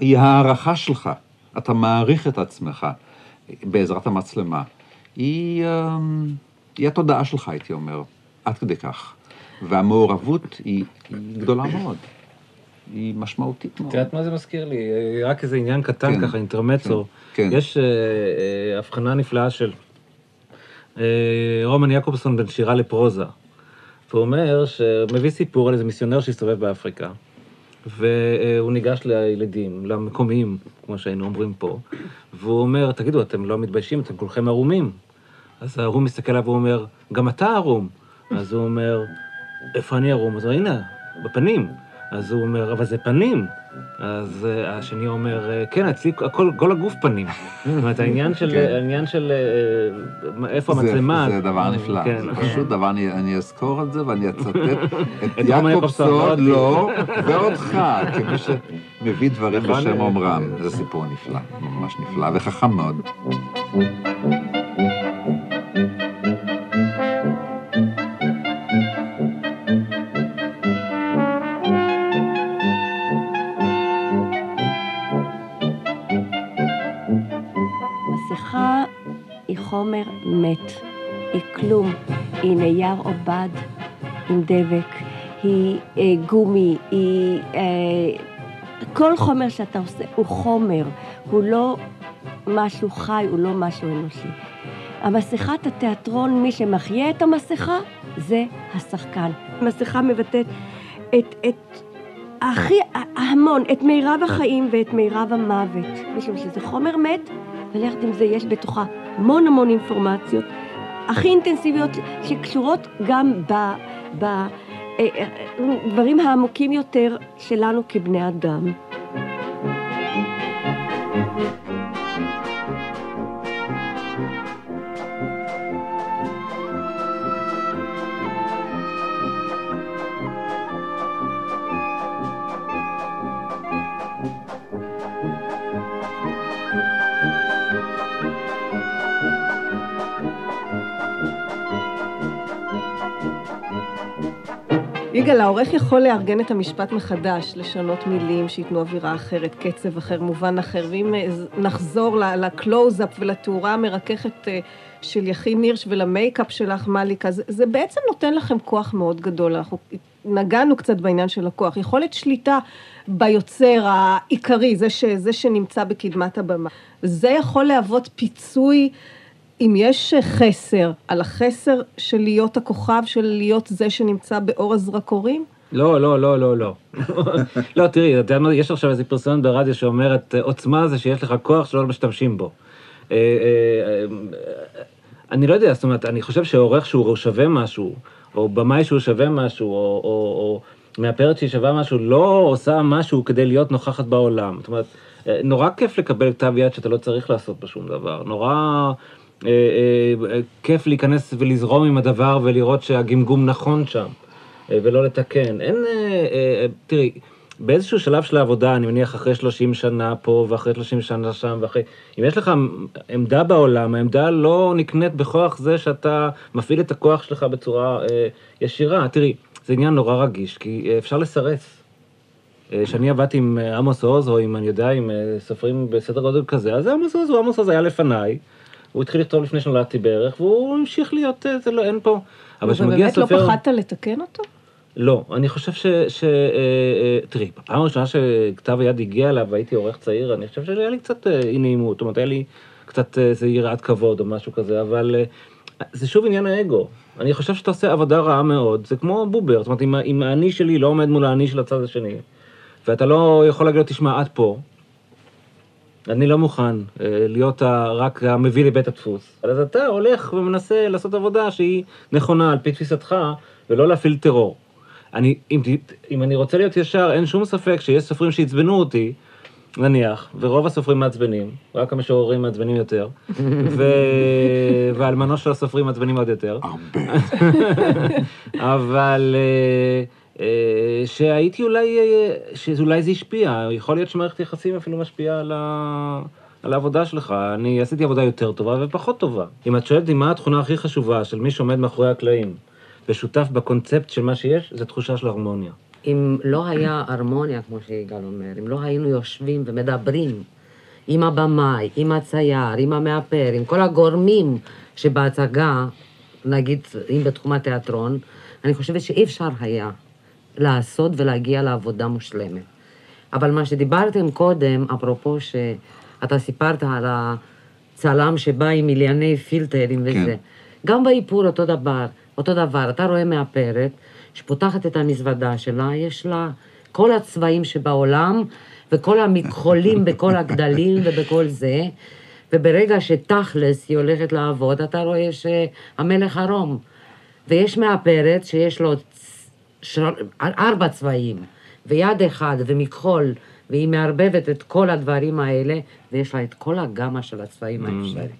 היא הערכה שלך, אתה מעריך את עצמך בעזרת המצלמה. היא, היא התודעה שלך, הייתי אומר, עד כדי כך. והמעורבות היא גדולה מאוד, היא משמעותית מאוד. תראה, מה זה מזכיר לי? רק איזה עניין קטן ככה, אינטרמצו. יש הבחנה נפלאה של רומן יעקובסון בין שירה לפרוזה. הוא אומר שמביא סיפור על איזה מיסיונר שהסתובב באפריקה. והוא ניגש לילדים, למקומיים, כמו שהיינו אומרים פה, והוא אומר, תגידו, אתם לא מתביישים, אתם כולכם ערומים. אז הערום מסתכל עליו והוא אומר, גם אתה ערום. אז הוא אומר, איפה אני ערום? אז הוא אומר, הנה, בפנים. אז הוא אומר, אבל זה פנים. אז השני אומר, כן, כל הגוף פנים. זאת אומרת, העניין של איפה המצלמה... זה דבר נפלא, זה פשוט דבר, אני אזכור את זה ואני אצטט את יעקב סעוד, לא, ואותך, כמי שמביא דברים בשם אומרם. זה סיפור נפלא, ממש נפלא וחכם מאוד. חומר מת, היא כלום, היא נייר עובד עם דבק, היא אה, גומי, היא... אה, כל חומר שאתה עושה הוא חומר, הוא לא משהו חי, הוא לא משהו אנושי. המסכת התיאטרון, מי שמחיה את המסכה, זה השחקן. המסכה מבטאת את... את הכי, ההמון, את מירב החיים ואת מירב המוות, משום שזה חומר מת, ולכת עם זה יש בתוכה המון המון אינפורמציות, הכי אינטנסיביות, שקשורות גם בדברים העמוקים יותר שלנו כבני אדם. יגאל, העורך יכול לארגן את המשפט מחדש, לשנות מילים שיתנו אווירה אחרת, קצב אחר, מובן אחר, ואם נחזור לקלוז-אפ ולתאורה המרככת של יכין הירש ולמייקאפ שלך, מליקה, זה, זה בעצם נותן לכם כוח מאוד גדול, אנחנו נגענו קצת בעניין של הכוח, יכולת שליטה ביוצר העיקרי, זה, ש, זה שנמצא בקדמת הבמה, זה יכול להוות פיצוי, אם יש חסר, על החסר של להיות הכוכב, של להיות זה שנמצא באור הזרקורים? לא, לא, לא, לא, לא. לא, תראי, יש עכשיו איזו פרסומת ברדיו שאומרת, עוצמה זה שיש לך כוח שלא משתמשים בו. אני לא יודע, זאת אומרת, אני חושב שעורך שהוא שווה משהו, או במאי שהוא שווה משהו, או מאפרת שהיא שווה משהו, לא עושה משהו כדי להיות נוכחת בעולם. זאת אומרת, נורא כיף לקבל כתב יד שאתה לא צריך לעשות בשום דבר. נורא... כיף להיכנס ולזרום עם הדבר ולראות שהגמגום נכון שם ולא לתקן. אין, תראי, באיזשהו שלב של העבודה, אני מניח אחרי שלושים שנה פה ואחרי שלושים שנה שם ואחרי, אם יש לך עמדה בעולם, העמדה לא נקנית בכוח זה שאתה מפעיל את הכוח שלך בצורה ישירה. תראי, זה עניין נורא רגיש, כי אפשר לסרס. שאני עבדתי עם עמוס עוז או עם, אני יודע, עם סופרים בסדר גודל כזה, אז עמוס עוז הוא עמוס עוז היה לפניי, הוא התחיל לכתוב לפני שנולדתי בערך, והוא המשיך להיות, זה לא, אין פה. אבל באמת לא פחדת לתקן אותו? לא, אני חושב ש... ש... תראי, בפעם הראשונה שכתב היד הגיע אליו, והייתי עורך צעיר, אני חושב שהיה לי קצת אי-נעימות, זאת אומרת, היה לי קצת יראת כבוד או משהו כזה, אבל זה שוב עניין האגו. אני חושב שאתה עושה עבודה רעה מאוד, זה כמו בובר, זאת אומרת, אם העני שלי לא עומד מול העני של הצד השני, ואתה לא יכול להגיד לו, תשמע, עד פה, אני לא מוכן להיות רק המביא לבית הדפוס. אז אתה הולך ומנסה לעשות עבודה שהיא נכונה על פי תפיסתך, ולא להפעיל טרור. אני, אם, אם אני רוצה להיות ישר, אין שום ספק שיש סופרים שיצבנו אותי, נניח, ורוב הסופרים מעצבנים, רק המשוררים מעצבנים יותר, והאלמנו של הסופרים מעצבנים עוד יותר. הרבה. אבל... שהייתי אולי, שאולי זה השפיע, יכול להיות שמערכת יחסים אפילו משפיעה על העבודה שלך. אני עשיתי עבודה יותר טובה ופחות טובה. אם את שואלת לי מה התכונה הכי חשובה של מי שעומד מאחורי הקלעים ושותף בקונספט של מה שיש, זה תחושה של הרמוניה. אם לא היה הרמוניה, כמו שיגאל אומר, אם לא היינו יושבים ומדברים עם הבמאי, עם הצייר, עם המאפר, עם כל הגורמים שבהצגה, נגיד, אם בתחום התיאטרון, אני חושבת שאי אפשר היה לעשות ולהגיע לעבודה מושלמת. אבל מה שדיברתם קודם, אפרופו שאתה סיפרת על הצלם שבא עם מיליוני פילטרים וזה, כן. גם באיפור אותו דבר, אותו דבר, אתה רואה מאפרת, שפותחת את המזוודה שלה, יש לה כל הצבעים שבעולם, וכל המכחולים בכל הגדלים ובכל זה, וברגע שתכלס היא הולכת לעבוד, אתה רואה שהמלך הרום, ויש מאפרת שיש לו שר... ארבע צבעים, ויד אחד ומכחול, והיא מערבבת את כל הדברים האלה, ויש לה את כל הגמה של הצבעים האפשריים.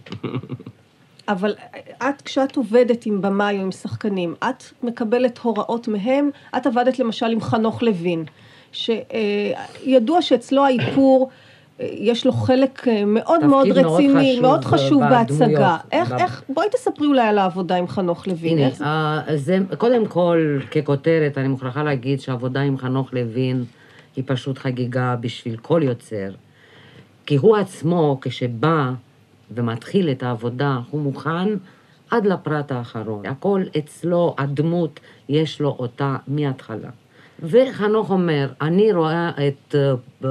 אבל את, כשאת עובדת עם במאי או עם שחקנים, את מקבלת הוראות מהם. את עבדת למשל עם חנוך לוין, שידוע שאצלו האיפור יש לו חלק מאוד מאוד רציני, מאוד חשוב בהצגה. איך, איך, בואי תספרי אולי על העבודה עם חנוך לוין. הנה, זה, קודם כל, ככותרת, אני מוכרחה להגיד שהעבודה עם חנוך לוין היא פשוט חגיגה בשביל כל יוצר, כי הוא עצמו, כשבא ומתחיל את העבודה, הוא מוכן עד לפרט האחרון. הכל אצלו, הדמות, יש לו אותה מההתחלה. וחנוך אומר, אני רואה את uh,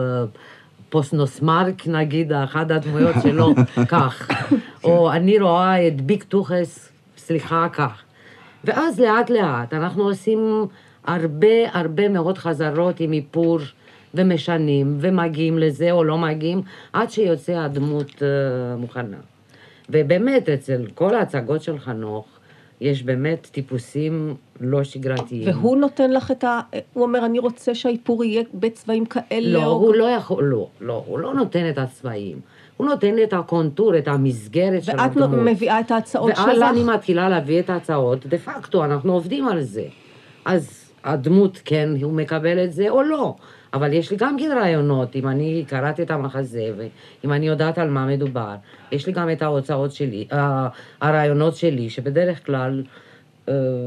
פוסנוסמרק, נגיד, אחת הדמויות שלו, כך. או אני רואה את ביק תוכס, סליחה, כך. ואז לאט לאט אנחנו עושים הרבה הרבה מאוד חזרות עם איפור, ומשנים, ומגיעים לזה או לא מגיעים, עד שיוצא הדמות uh, מוכנה. ובאמת, אצל כל ההצגות של חנוך, יש באמת טיפוסים לא שגרתיים. והוא נותן לך את ה... הוא אומר, אני רוצה שהאיפור יהיה בצבעים כאלה. לא, או... הוא לא יכול... לא, לא, הוא לא נותן את הצבעים. הוא נותן את הקונטור, את המסגרת של הדמות. ואת מביאה את ההצעות שלך. ואז אני מתחילה להביא את ההצעות. דה פקטו, אנחנו עובדים על זה. אז הדמות, כן, הוא מקבל את זה או לא. אבל יש לי גם כן רעיונות, אם אני קראתי את המחזה, ואם אני יודעת על מה מדובר, יש לי גם את ההוצאות שלי, הרעיונות שלי, שבדרך כלל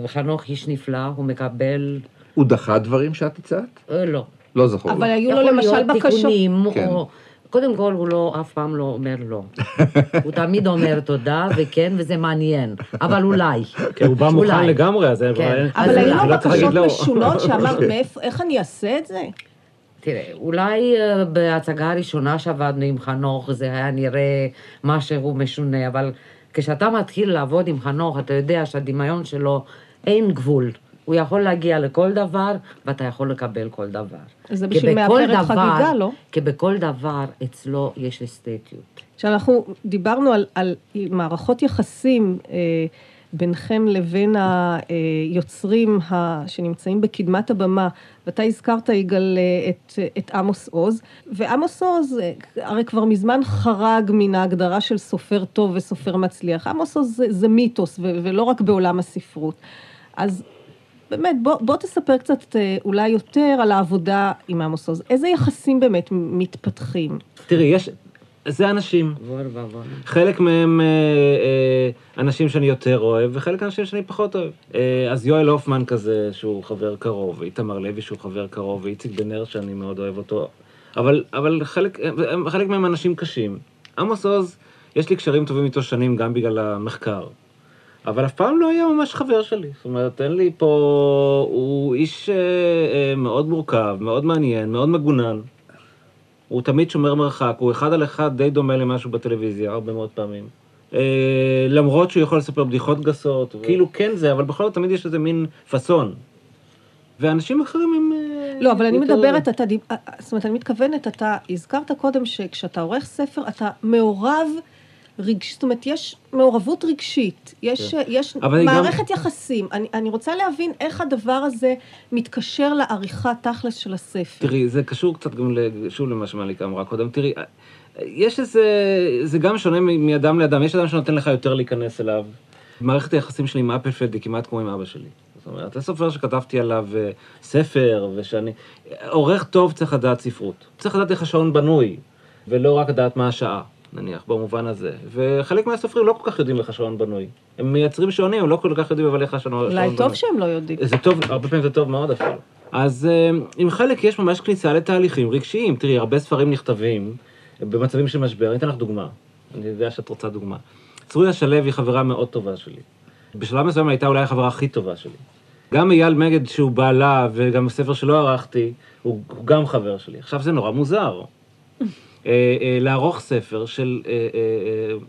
חנוך איש נפלא, הוא מקבל... הוא דחה דברים שאת הצעת? לא. לא זכור. אבל היו לו למשל בקשות. קודם כל, הוא לא, אף פעם לא אומר לא. הוא תמיד אומר תודה, וכן, וזה מעניין. אבל אולי. הוא בא מוכן לגמרי, אז... אבל היו לו בקשות משונות, שאמר, איך אני אעשה את זה? תראה, אולי בהצגה הראשונה שעבדנו עם חנוך, זה היה נראה משהו משונה, אבל כשאתה מתחיל לעבוד עם חנוך, אתה יודע שהדמיון שלו אין גבול. הוא יכול להגיע לכל דבר, ואתה יכול לקבל כל דבר. זה בשביל מאפרת חגיגה, לא? כי בכל דבר אצלו יש אסתטיות. כשאנחנו דיברנו על, על מערכות יחסים אה, ביניכם לבין היוצרים ה... שנמצאים בקדמת הבמה, ואתה הזכרת, יגאל, את, את עמוס עוז, ועמוס עוז הרי כבר מזמן חרג מן ההגדרה של סופר טוב וסופר מצליח. עמוס עוז זה, זה מיתוס, ו, ולא רק בעולם הספרות. אז באמת, בוא, בוא תספר קצת אולי יותר על העבודה עם עמוס עוז. איזה יחסים באמת מתפתחים? תראי, יש... זה אנשים. חלק מהם אנשים שאני יותר אוהב, וחלק אנשים שאני פחות אוהב. אז יואל אופמן כזה, שהוא חבר קרוב, איתמר לוי שהוא חבר קרוב, ויצחק בר נר שאני מאוד אוהב אותו. אבל, אבל חלק, חלק מהם אנשים קשים. עמוס עוז, יש לי קשרים טובים איתו שנים, גם בגלל המחקר. אבל אף פעם לא היה ממש חבר שלי. זאת אומרת, אין לי פה... הוא איש מאוד מורכב, מאוד מעניין, מאוד מגונן. הוא תמיד שומר מרחק, הוא אחד על אחד די דומה למשהו בטלוויזיה, הרבה מאוד פעמים. למרות שהוא יכול לספר בדיחות גסות, כאילו כן זה, אבל בכל זאת תמיד יש איזה מין פסון. ואנשים אחרים הם... לא, אבל אני מדברת, זאת אומרת, אני מתכוונת, אתה הזכרת קודם שכשאתה עורך ספר, אתה מעורב רגשית, זאת אומרת, יש מעורבות רגשית, יש מערכת יחסים. אני רוצה להבין איך הדבר הזה מתקשר לעריכה תכלס של הספר. תראי, זה קשור קצת גם שוב למה שמליקה אמרה קודם. תראי, יש איזה, זה גם שונה מאדם לאדם, יש אדם שנותן לך יותר להיכנס אליו. מערכת היחסים שלי עם אפלפלד היא כמעט כמו עם אבא שלי. זאת אומרת, זה סופר שכתבתי עליו ספר, ושאני... עורך טוב צריך לדעת ספרות. צריך לדעת איך השעון בנוי, ולא רק לדעת מה השעה. נניח, במובן הזה. וחלק מהסופרים לא כל כך יודעים איך השעון בנוי. הם מייצרים שעונים, הם לא כל כך יודעים, אבל איך השעון בנוי. אולי טוב שהם לא יודעים. זה טוב, הרבה פעמים זה טוב מאוד אפילו. אז עם חלק יש ממש כניסה לתהליכים רגשיים. תראי, הרבה ספרים נכתבים במצבים של משבר. אני אתן לך דוגמה. אני יודע שאת רוצה דוגמה. צרויה שלו היא חברה מאוד טובה שלי. בשלב מסוים הייתה אולי החברה הכי טובה שלי. גם אייל מגד שהוא בעלה, וגם הספר שלא ערכתי, הוא גם חבר שלי. עכשיו זה נורא מוזר. לערוך ספר של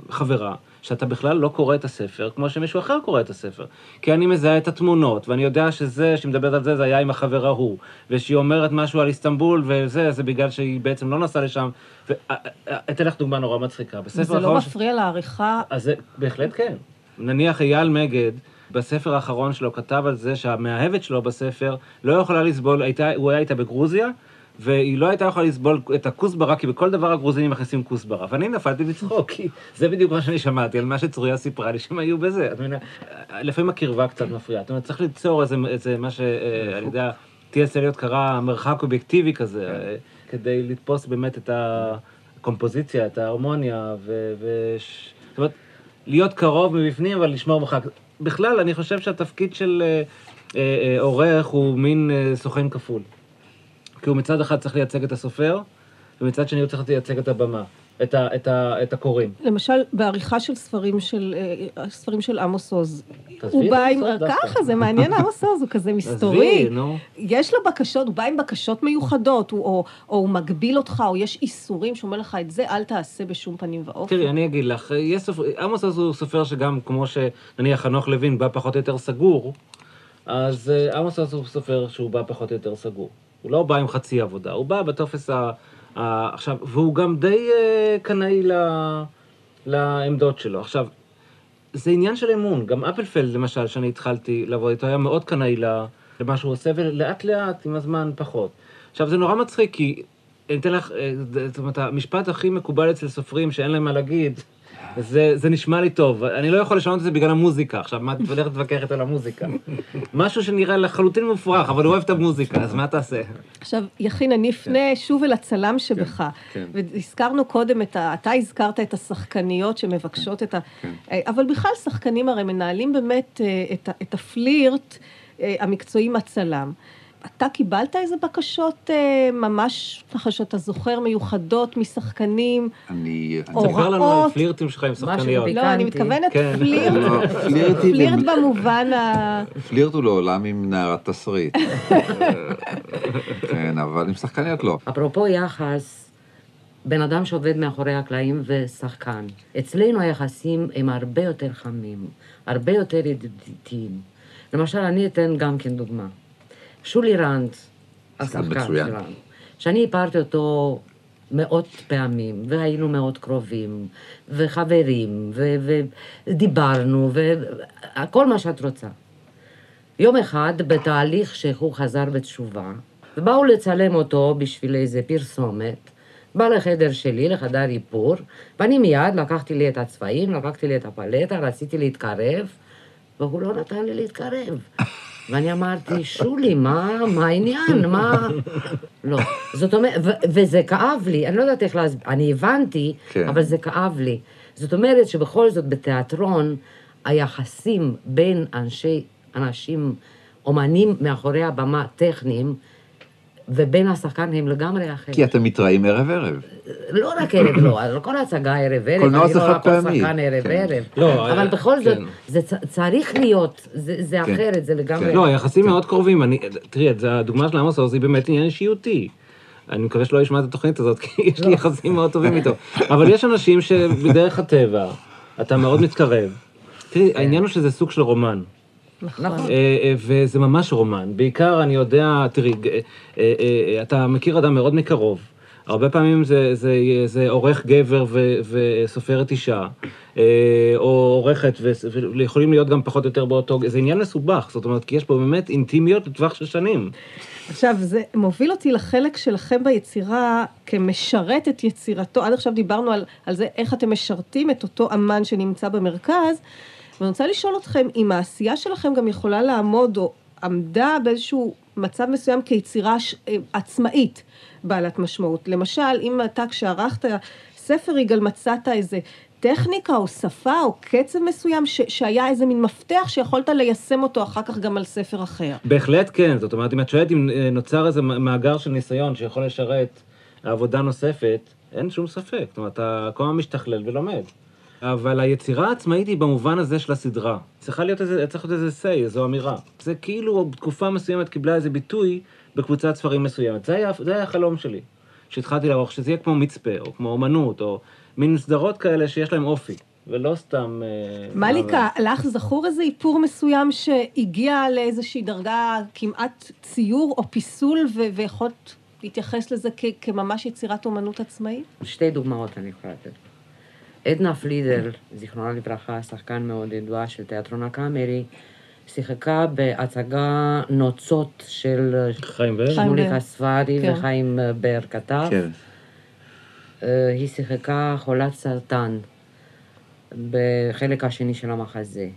חברה, שאתה בכלל לא קורא את הספר, כמו שמישהו אחר קורא את הספר. כי אני מזהה את התמונות, ואני יודע שזה, שמדברת על זה, זה היה עם החברה הוא, ושהיא אומרת משהו על איסטנבול, וזה, זה בגלל שהיא בעצם לא נסעה לשם. ואתן לך דוגמה נורא מצחיקה. וזה לא מפריע לעריכה? אז בהחלט כן. נניח אייל מגד בספר האחרון שלו כתב על זה שהמאהבת שלו בספר לא יכולה לסבול, הייתה, הוא היה איתה בגרוזיה, והיא לא הייתה יכולה לסבול את הכוסברה, כי בכל דבר הגרוזינים מכניסים כוסברה. ואני נפלתי בצחוק, כי זה בדיוק מה שאני שמעתי, על מה שצוריה סיפרה לי שהם היו בזה. לפעמים הקרבה קצת מפריעה. זאת אומרת, צריך ליצור איזה מה שעל ידי ה-טי אס אליות קרה מרחק אובייקטיבי כזה, כדי לתפוס באמת את הקומפוזיציה, את ההרמוניה, זאת אומרת, להיות קרוב מבפנים, אבל לשמור מרחק. בכלל, אני חושב שהתפקיד של עורך הוא מין סוכן כפול. כי הוא מצד אחד צריך לייצג את הסופר, ומצד שני הוא צריך לייצג את הבמה, את, ה, את, ה, את הקוראים. למשל, בעריכה של ספרים של, ספרים של עמוס עוז, הוא בא עם... ככה, זה מעניין עמוס עוז, הוא כזה מסתורי. יש לו בקשות, הוא בא עם בקשות מיוחדות, הוא, או, או הוא מגביל אותך, או יש איסורים שאומר לך את זה, אל תעשה בשום פנים ואופן. תראי, אני אגיד לך, עמוס עוז הוא סופר שגם, כמו שנניח חנוך לוין, בא פחות או יותר סגור, אז עמוס עוז הוא סופר שהוא בא פחות או יותר סגור. הוא לא בא עם חצי עבודה, הוא בא בטופס ה... ה... עכשיו, והוא גם די אה, קנאי ל... לעמדות שלו. עכשיו, זה עניין של אמון. גם אפלפלד, למשל, שאני התחלתי לעבוד איתו, היה מאוד קנאי למה שהוא עושה, ולאט לאט, עם הזמן, פחות. עכשיו, זה נורא מצחיק, כי אני אתן לך, זאת אומרת, המשפט הכי מקובל אצל סופרים שאין להם מה להגיד, זה, זה נשמע לי טוב. אני לא יכול לשנות את זה בגלל המוזיקה. עכשיו, מה, את הולכת להתווכחת על המוזיקה? משהו שנראה לחלוטין מופרך, אבל הוא אוהב את המוזיקה, אז מה תעשה? עכשיו, יכין, אני אפנה שוב אל הצלם שבך. והזכרנו קודם את ה... אתה הזכרת את השחקניות שמבקשות את ה... אבל בכלל, שחקנים הרי מנהלים באמת את הפלירט המקצועי עם הצלם. אתה קיבלת איזה בקשות ממש, ככה שאתה זוכר, מיוחדות משחקנים, הוראות? תספר לנו על פלירטים שלך עם שחקניות. לא, אני מתכוונת פלירט, פלירט במובן ה... פלירט הוא לעולם עם נערת תסריט. כן, אבל עם שחקניות לא. אפרופו יחס, בן אדם שעובד מאחורי הקלעים ושחקן. אצלנו היחסים הם הרבה יותר חמים, הרבה יותר ידידותיים. למשל, אני אתן גם כן דוגמה. שולי רנד, השחקן שלנו, שאני הפרתי אותו מאות פעמים, והיינו מאוד קרובים, וחברים, ודיברנו, וכל מה שאת רוצה. יום אחד, בתהליך שהוא חזר בתשובה, ובאו לצלם אותו בשביל איזה פרסומת, בא לחדר שלי, לחדר איפור, ואני מיד לקחתי לי את הצבעים, לקחתי לי את הפלטה, רציתי להתקרב, והוא לא נתן לי להתקרב. ואני אמרתי, שולי, מה, מה העניין, מה... לא, זאת אומרת, וזה כאב לי, אני לא יודעת איך להסביר, אני הבנתי, אבל זה כאב לי. זאת אומרת שבכל זאת בתיאטרון, היחסים בין אנשי, אנשים, אומנים מאחורי הבמה, טכניים, ובין השחקן הם לגמרי אחר. כי אתם מתראים ערב ערב. לא רק ערב, לא, כל הצגה ערב ערב, אני לא רק כל שחקן ערב ערב, אבל בכל זאת, זה צריך להיות, זה אחרת, זה לגמרי. לא, היחסים מאוד קרובים, תראי, הדוגמה של עמוס עוז היא באמת עניין אישיותי. אני מקווה שלא ישמע את התוכנית הזאת, כי יש לי יחסים מאוד טובים איתו. אבל יש אנשים שבדרך הטבע, אתה מאוד מתקרב. תראי, העניין הוא שזה סוג של רומן. וזה ממש רומן, בעיקר אני יודע, תראי, אתה מכיר אדם מאוד מקרוב, הרבה פעמים זה עורך גבר וסופרת אישה, או עורכת, ויכולים להיות גם פחות או יותר באותו, זה עניין מסובך, זאת אומרת, כי יש פה באמת אינטימיות לטווח של שנים. עכשיו, זה מוביל אותי לחלק שלכם ביצירה כמשרת את יצירתו, עד עכשיו דיברנו על זה, איך אתם משרתים את אותו אמן שנמצא במרכז, ואני רוצה לשאול אתכם, אם העשייה שלכם גם יכולה לעמוד או עמדה באיזשהו מצב מסוים כיצירה עצמאית בעלת משמעות. למשל, אם אתה כשערכת ספר יגאל מצאת איזה טכניקה או שפה או קצב מסוים ש- שהיה איזה מין מפתח שיכולת ליישם אותו אחר כך גם על ספר אחר. בהחלט כן, זאת אומרת, אם את שואלת אם נוצר איזה מאגר של ניסיון שיכול לשרת עבודה נוספת, אין שום ספק, זאת אומרת, אתה כל הזמן משתכלל ולומד. אבל היצירה העצמאית היא במובן הזה של הסדרה. צריכה להיות איזה, צריך להיות איזה סי, איזו אמירה. זה כאילו בתקופה מסוימת קיבלה איזה ביטוי בקבוצת ספרים מסוימת. זה היה, זה היה החלום שלי, שהתחלתי לערוך, שזה יהיה כמו מצפה, או כמו אומנות, או מין סדרות כאלה שיש להם אופי, ולא סתם... מליקה, לך זכור איזה איפור מסוים שהגיע לאיזושהי דרגה כמעט ציור או פיסול, ויכולת להתייחס לזה כ- כממש יצירת אומנות עצמאית? שתי דוגמאות אני יכולה לתת. עדנה פלידר, זיכרונה לברכה, שחקן מאוד ידוע של תיאטרון הקאמרי, שיחקה בהצגה נוצות של חיים בר, שמוליק הספרי כן. וחיים בר כתב. כן. היא שיחקה חולת סרטן בחלק השני של המחזה.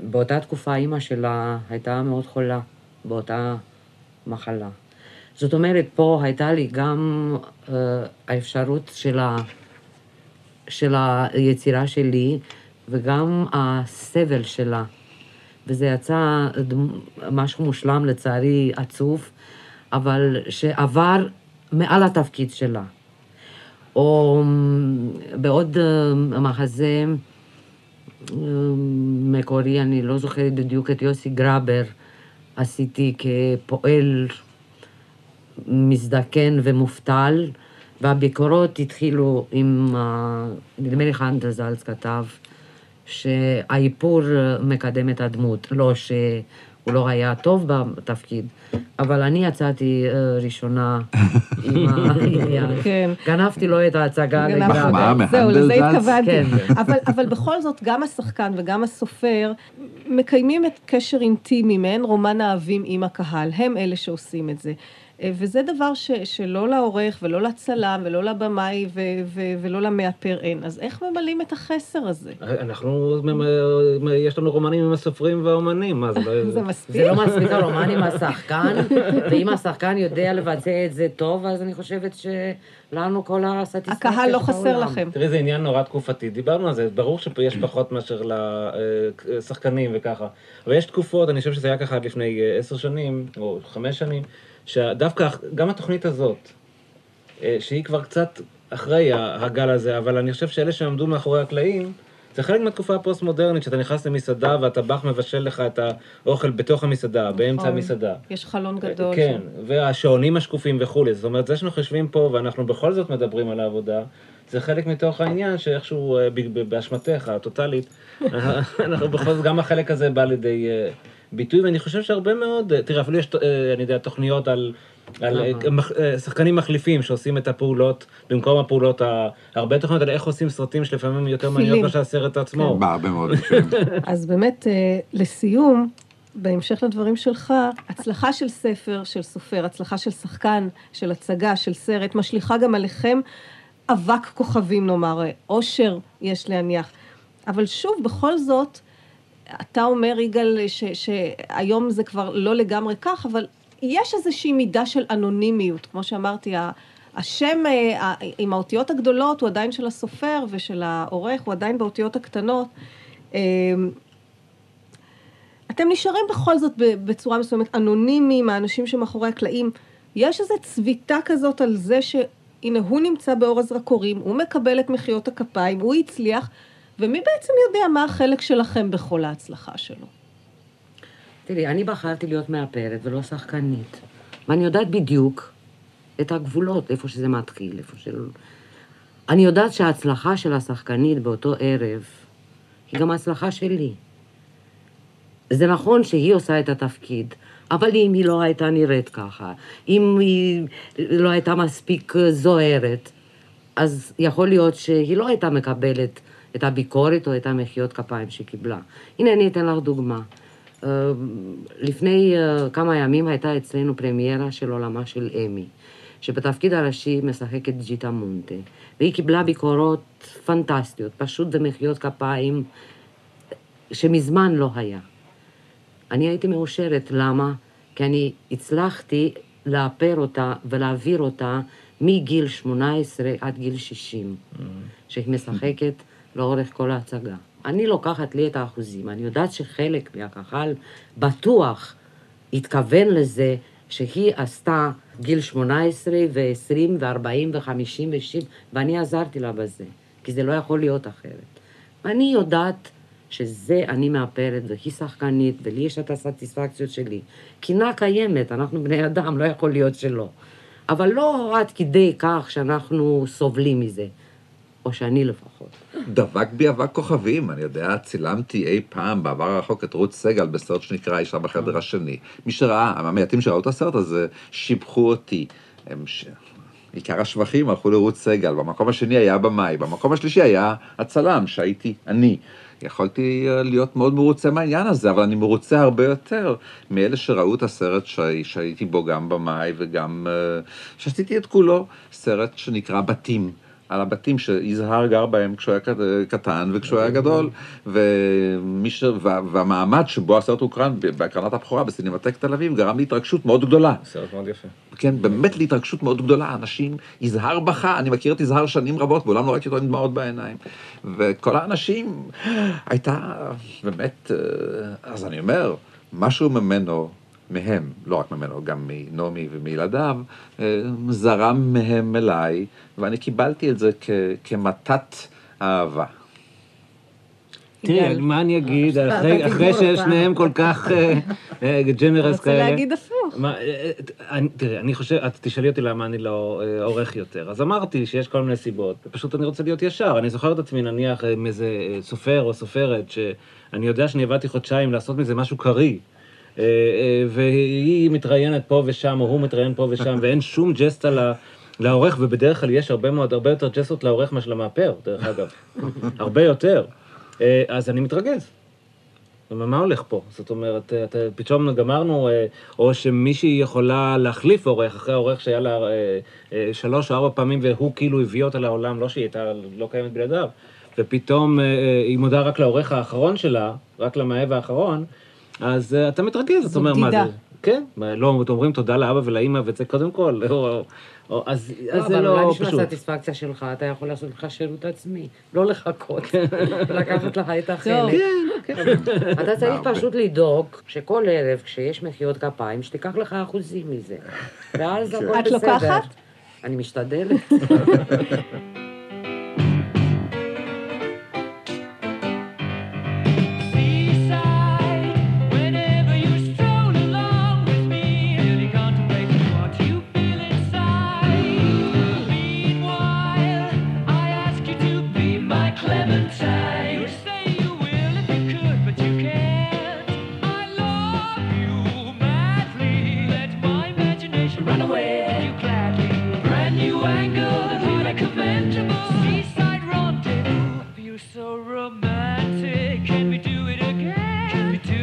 ובאותה תקופה אימא שלה הייתה מאוד חולה באותה מחלה. זאת אומרת, פה הייתה לי גם אה, האפשרות של, ה, של היצירה שלי, וגם הסבל שלה. וזה יצא משהו מושלם, לצערי עצוב, אבל שעבר מעל התפקיד שלה. או בעוד מחזה מקורי, אני לא זוכרת בדיוק, את יוסי גראבר עשיתי כפועל מזדקן ומופתל, והביקורות התחילו עם, נדמה לי אנדל זלץ כתב, שהאיפור מקדם את הדמות, לא שהוא לא היה טוב בתפקיד, אבל אני יצאתי ראשונה עם העניין. גנבתי לו את ההצגה. זהו, לזה התכוונתי. אבל בכל זאת, גם השחקן וגם הסופר מקיימים את קשר אינטימי, מעין רומן אהבים עם הקהל, הם אלה שעושים את זה. וזה דבר ש, שלא לעורך ולא לצלם ולא לבמאי ו, ו, ולא למאפר אין. אז איך ממלאים את החסר הזה? אנחנו, יש לנו רומנים עם הסופרים והאומנים. זה מספיק? זה לא מספיק הרומן עם השחקן, ואם השחקן יודע לבצע את זה טוב, אז אני חושבת שלנו כל הסטטיסטיקה... הקהל לא חסר לכם. תראי, זה עניין נורא תקופתי. דיברנו על זה, ברור שיש פחות מאשר לשחקנים וככה. אבל יש תקופות, אני חושב שזה היה ככה לפני עשר שנים, או חמש שנים, שדווקא, גם התוכנית הזאת, שהיא כבר קצת אחרי הגל הזה, אבל אני חושב שאלה שעמדו מאחורי הקלעים, זה חלק מהתקופה הפוסט-מודרנית, שאתה נכנס למסעדה והטבח מבשל לך את האוכל בתוך המסעדה, באמצע המסעדה. יש חלון גדול. כן, והשעונים השקופים וכולי. זאת אומרת, זה שאנחנו חושבים פה, ואנחנו בכל זאת מדברים על העבודה, זה חלק מתוך העניין שאיכשהו, באשמתך הטוטלית, אנחנו בכל זאת, גם החלק הזה בא לידי... ביטוי, ואני חושב שהרבה מאוד, תראה, אפילו יש, אני יודע, תוכניות על, על שחקנים מחליפים שעושים את הפעולות, במקום הפעולות, הרבה תוכניות על איך עושים סרטים שלפעמים יותר מעניינות מה שהסרט עצמו. בהרבה מאוד משום. אז באמת, לסיום, בהמשך לדברים שלך, הצלחה של ספר, של סופר, הצלחה של שחקן, של הצגה, של סרט, משליחה גם עליכם אבק כוכבים, נאמר, אושר יש להניח. אבל שוב, בכל זאת, אתה אומר, יגאל, שהיום זה כבר לא לגמרי כך, אבל יש איזושהי מידה של אנונימיות, כמו שאמרתי, השם עם האותיות הגדולות הוא עדיין של הסופר ושל העורך, הוא עדיין באותיות הקטנות. אתם נשארים בכל זאת בצורה מסוימת אנונימיים, האנשים שמאחורי הקלעים, יש איזו צביטה כזאת על זה שהנה הוא נמצא באור הזרקורים, הוא מקבל את מחיות הכפיים, הוא הצליח, ומי בעצם יודע מה החלק שלכם בכל ההצלחה שלו? תראי, אני בחרתי להיות מאפרת ולא שחקנית, ואני יודעת בדיוק את הגבולות, איפה שזה מתחיל, איפה שלא. אני יודעת שההצלחה של השחקנית באותו ערב היא גם ההצלחה שלי. זה נכון שהיא עושה את התפקיד, אבל אם היא לא הייתה נראית ככה, אם היא לא הייתה מספיק זוהרת, אז יכול להיות שהיא לא הייתה מקבלת את הביקורת או את המחיות כפיים שקיבלה. הנה, אני אתן לך דוגמה. לפני כמה ימים הייתה אצלנו פרמיירה של עולמה של אמי, שבתפקיד הראשי משחקת ג'יטה מונטה, והיא קיבלה ביקורות פנטסטיות, פשוט במחיות כפיים שמזמן לא היה. אני הייתי מאושרת, למה? כי אני הצלחתי לאפר אותה ולהעביר אותה מגיל שמונה עשרה עד גיל שישים, שהיא משחקת לאורך כל ההצגה. אני לוקחת לי את האחוזים, אני יודעת שחלק מהקהל בטוח התכוון לזה שהיא עשתה גיל שמונה עשרה ו-עשרים ו-ארבעים ו-חמישים ו-שישים, ואני עזרתי לה בזה, כי זה לא יכול להיות אחרת. אני יודעת שזה אני מאפרת, והיא שחקנית, ולי יש את הסטטיספקציות שלי. קינה קיימת, אנחנו בני אדם, לא יכול להיות שלא. אבל לא עד כדי כך שאנחנו סובלים מזה, או שאני לפחות. דבק בי אבק כוכבים, אני יודע, צילמתי אי פעם בעבר הרחוק את רוץ סגל בסרט שנקרא אישה בחדר השני. מי שראה, המעטים שראו את הסרט הזה, שיבחו אותי. עיקר השבחים הלכו לרוץ סגל, במקום השני היה במאי, במקום השלישי היה הצלם, שהייתי אני. יכולתי להיות מאוד מרוצה מהעניין הזה, אבל אני מרוצה הרבה יותר מאלה שראו את הסרט שהייתי בו גם במאי וגם שעשיתי את כולו, סרט שנקרא בתים, על הבתים שיזהר גר בהם כשהוא היה קטן וכשהוא היה גדול, והמעמד שבו הסרט הוקרן בהקרנת הבכורה בסינמטק תל אביב גרם להתרגשות מאוד גדולה. סרט מאוד יפה. כן, באמת להתרגשות מאוד גדולה, אנשים, יזהר בכה, אני מכיר את יזהר שנים רבות, בעולם לא ראיתי אותו עם דמעות בעיניים, וכל האנשים הייתה באמת, אז אני אומר, משהו ממנו, מהם, לא רק ממנו, גם מנומי ומילדיו, זרם מהם אליי, ואני קיבלתי את זה כ- כמתת אהבה. תראי, מה אני אגיד, אחרי ששניהם כל כך ג'נרס כאלה. רוצה להגיד הפוך. תראי, אני חושב, את תשאלי אותי למה אני לא עורך יותר. אז אמרתי שיש כל מיני סיבות, פשוט אני רוצה להיות ישר. אני זוכר את עצמי, נניח, מאיזה סופר או סופרת, שאני יודע שאני עבדתי חודשיים לעשות מזה משהו קרי, והיא מתראיינת פה ושם, או הוא מתראיין פה ושם, ואין שום ג'סט על ה... לעורך, ובדרך כלל יש הרבה מאוד, הרבה יותר ג'סטות לעורך מה של המאפר, דרך אגב. הרבה יותר. אז אני מתרגז. מה הולך פה? זאת אומרת, פתאום גמרנו, או שמישהי יכולה להחליף עורך, אחרי עורך שהיה לה שלוש או ארבע פעמים, והוא כאילו הביא אותה לעולם, לא שהיא הייתה, לא קיימת בלעדיו, ופתאום היא מודה רק לעורך האחרון שלה, רק למאהב האחרון, אז אתה מתרגז, אתה אומר מה זה? כן, לא, אומרים תודה לאבא ולאמא וזה קודם כל, אז זה לא פשוט. הסטיספקציה שלך, אתה יכול לעשות לך שירות עצמי, לא לחכות, ולקחת לך את החלק. אתה צריך פשוט לדאוג שכל ערב כשיש מחיאות כפיים, שתיקח לך אחוזים מזה, ואז הכל בסדר. את לוקחת? אני משתדלת.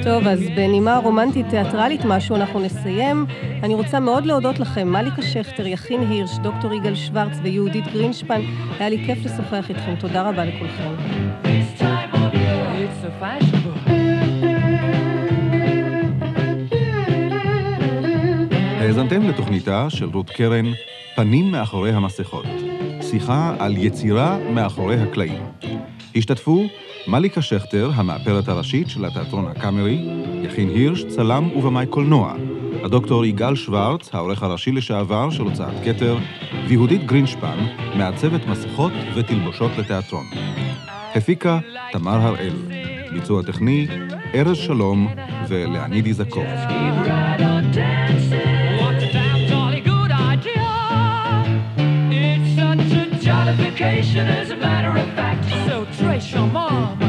טוב, אז בנימה רומנטית תיאטרלית משהו אנחנו נסיים. אני רוצה מאוד להודות לכם, מליקה שכטר, יכין הירש, דוקטור יגאל שוורץ ויהודית גרינשפן. היה לי כיף לשוחח איתכם, תודה רבה לכולכם. האזנתם לתוכניתה של רות קרן, פנים מאחורי המסכות. שיחה על יצירה מאחורי הקלעים. השתתפו מליקה שכטר, המאפרת הראשית של התיאטרון הקאמרי, יכין הירש, צלם ובמאי קולנוע, הדוקטור יגאל שוורץ, העורך הראשי לשעבר של הוצאת כתר, ויהודית גרינשפן, מעצבת מסכות ותלבושות לתיאטרון. הפיקה תמר הראל, ביצוע טכני ארז שלום ולענידי זקור. Vacation as a matter of fact, so trace your mom.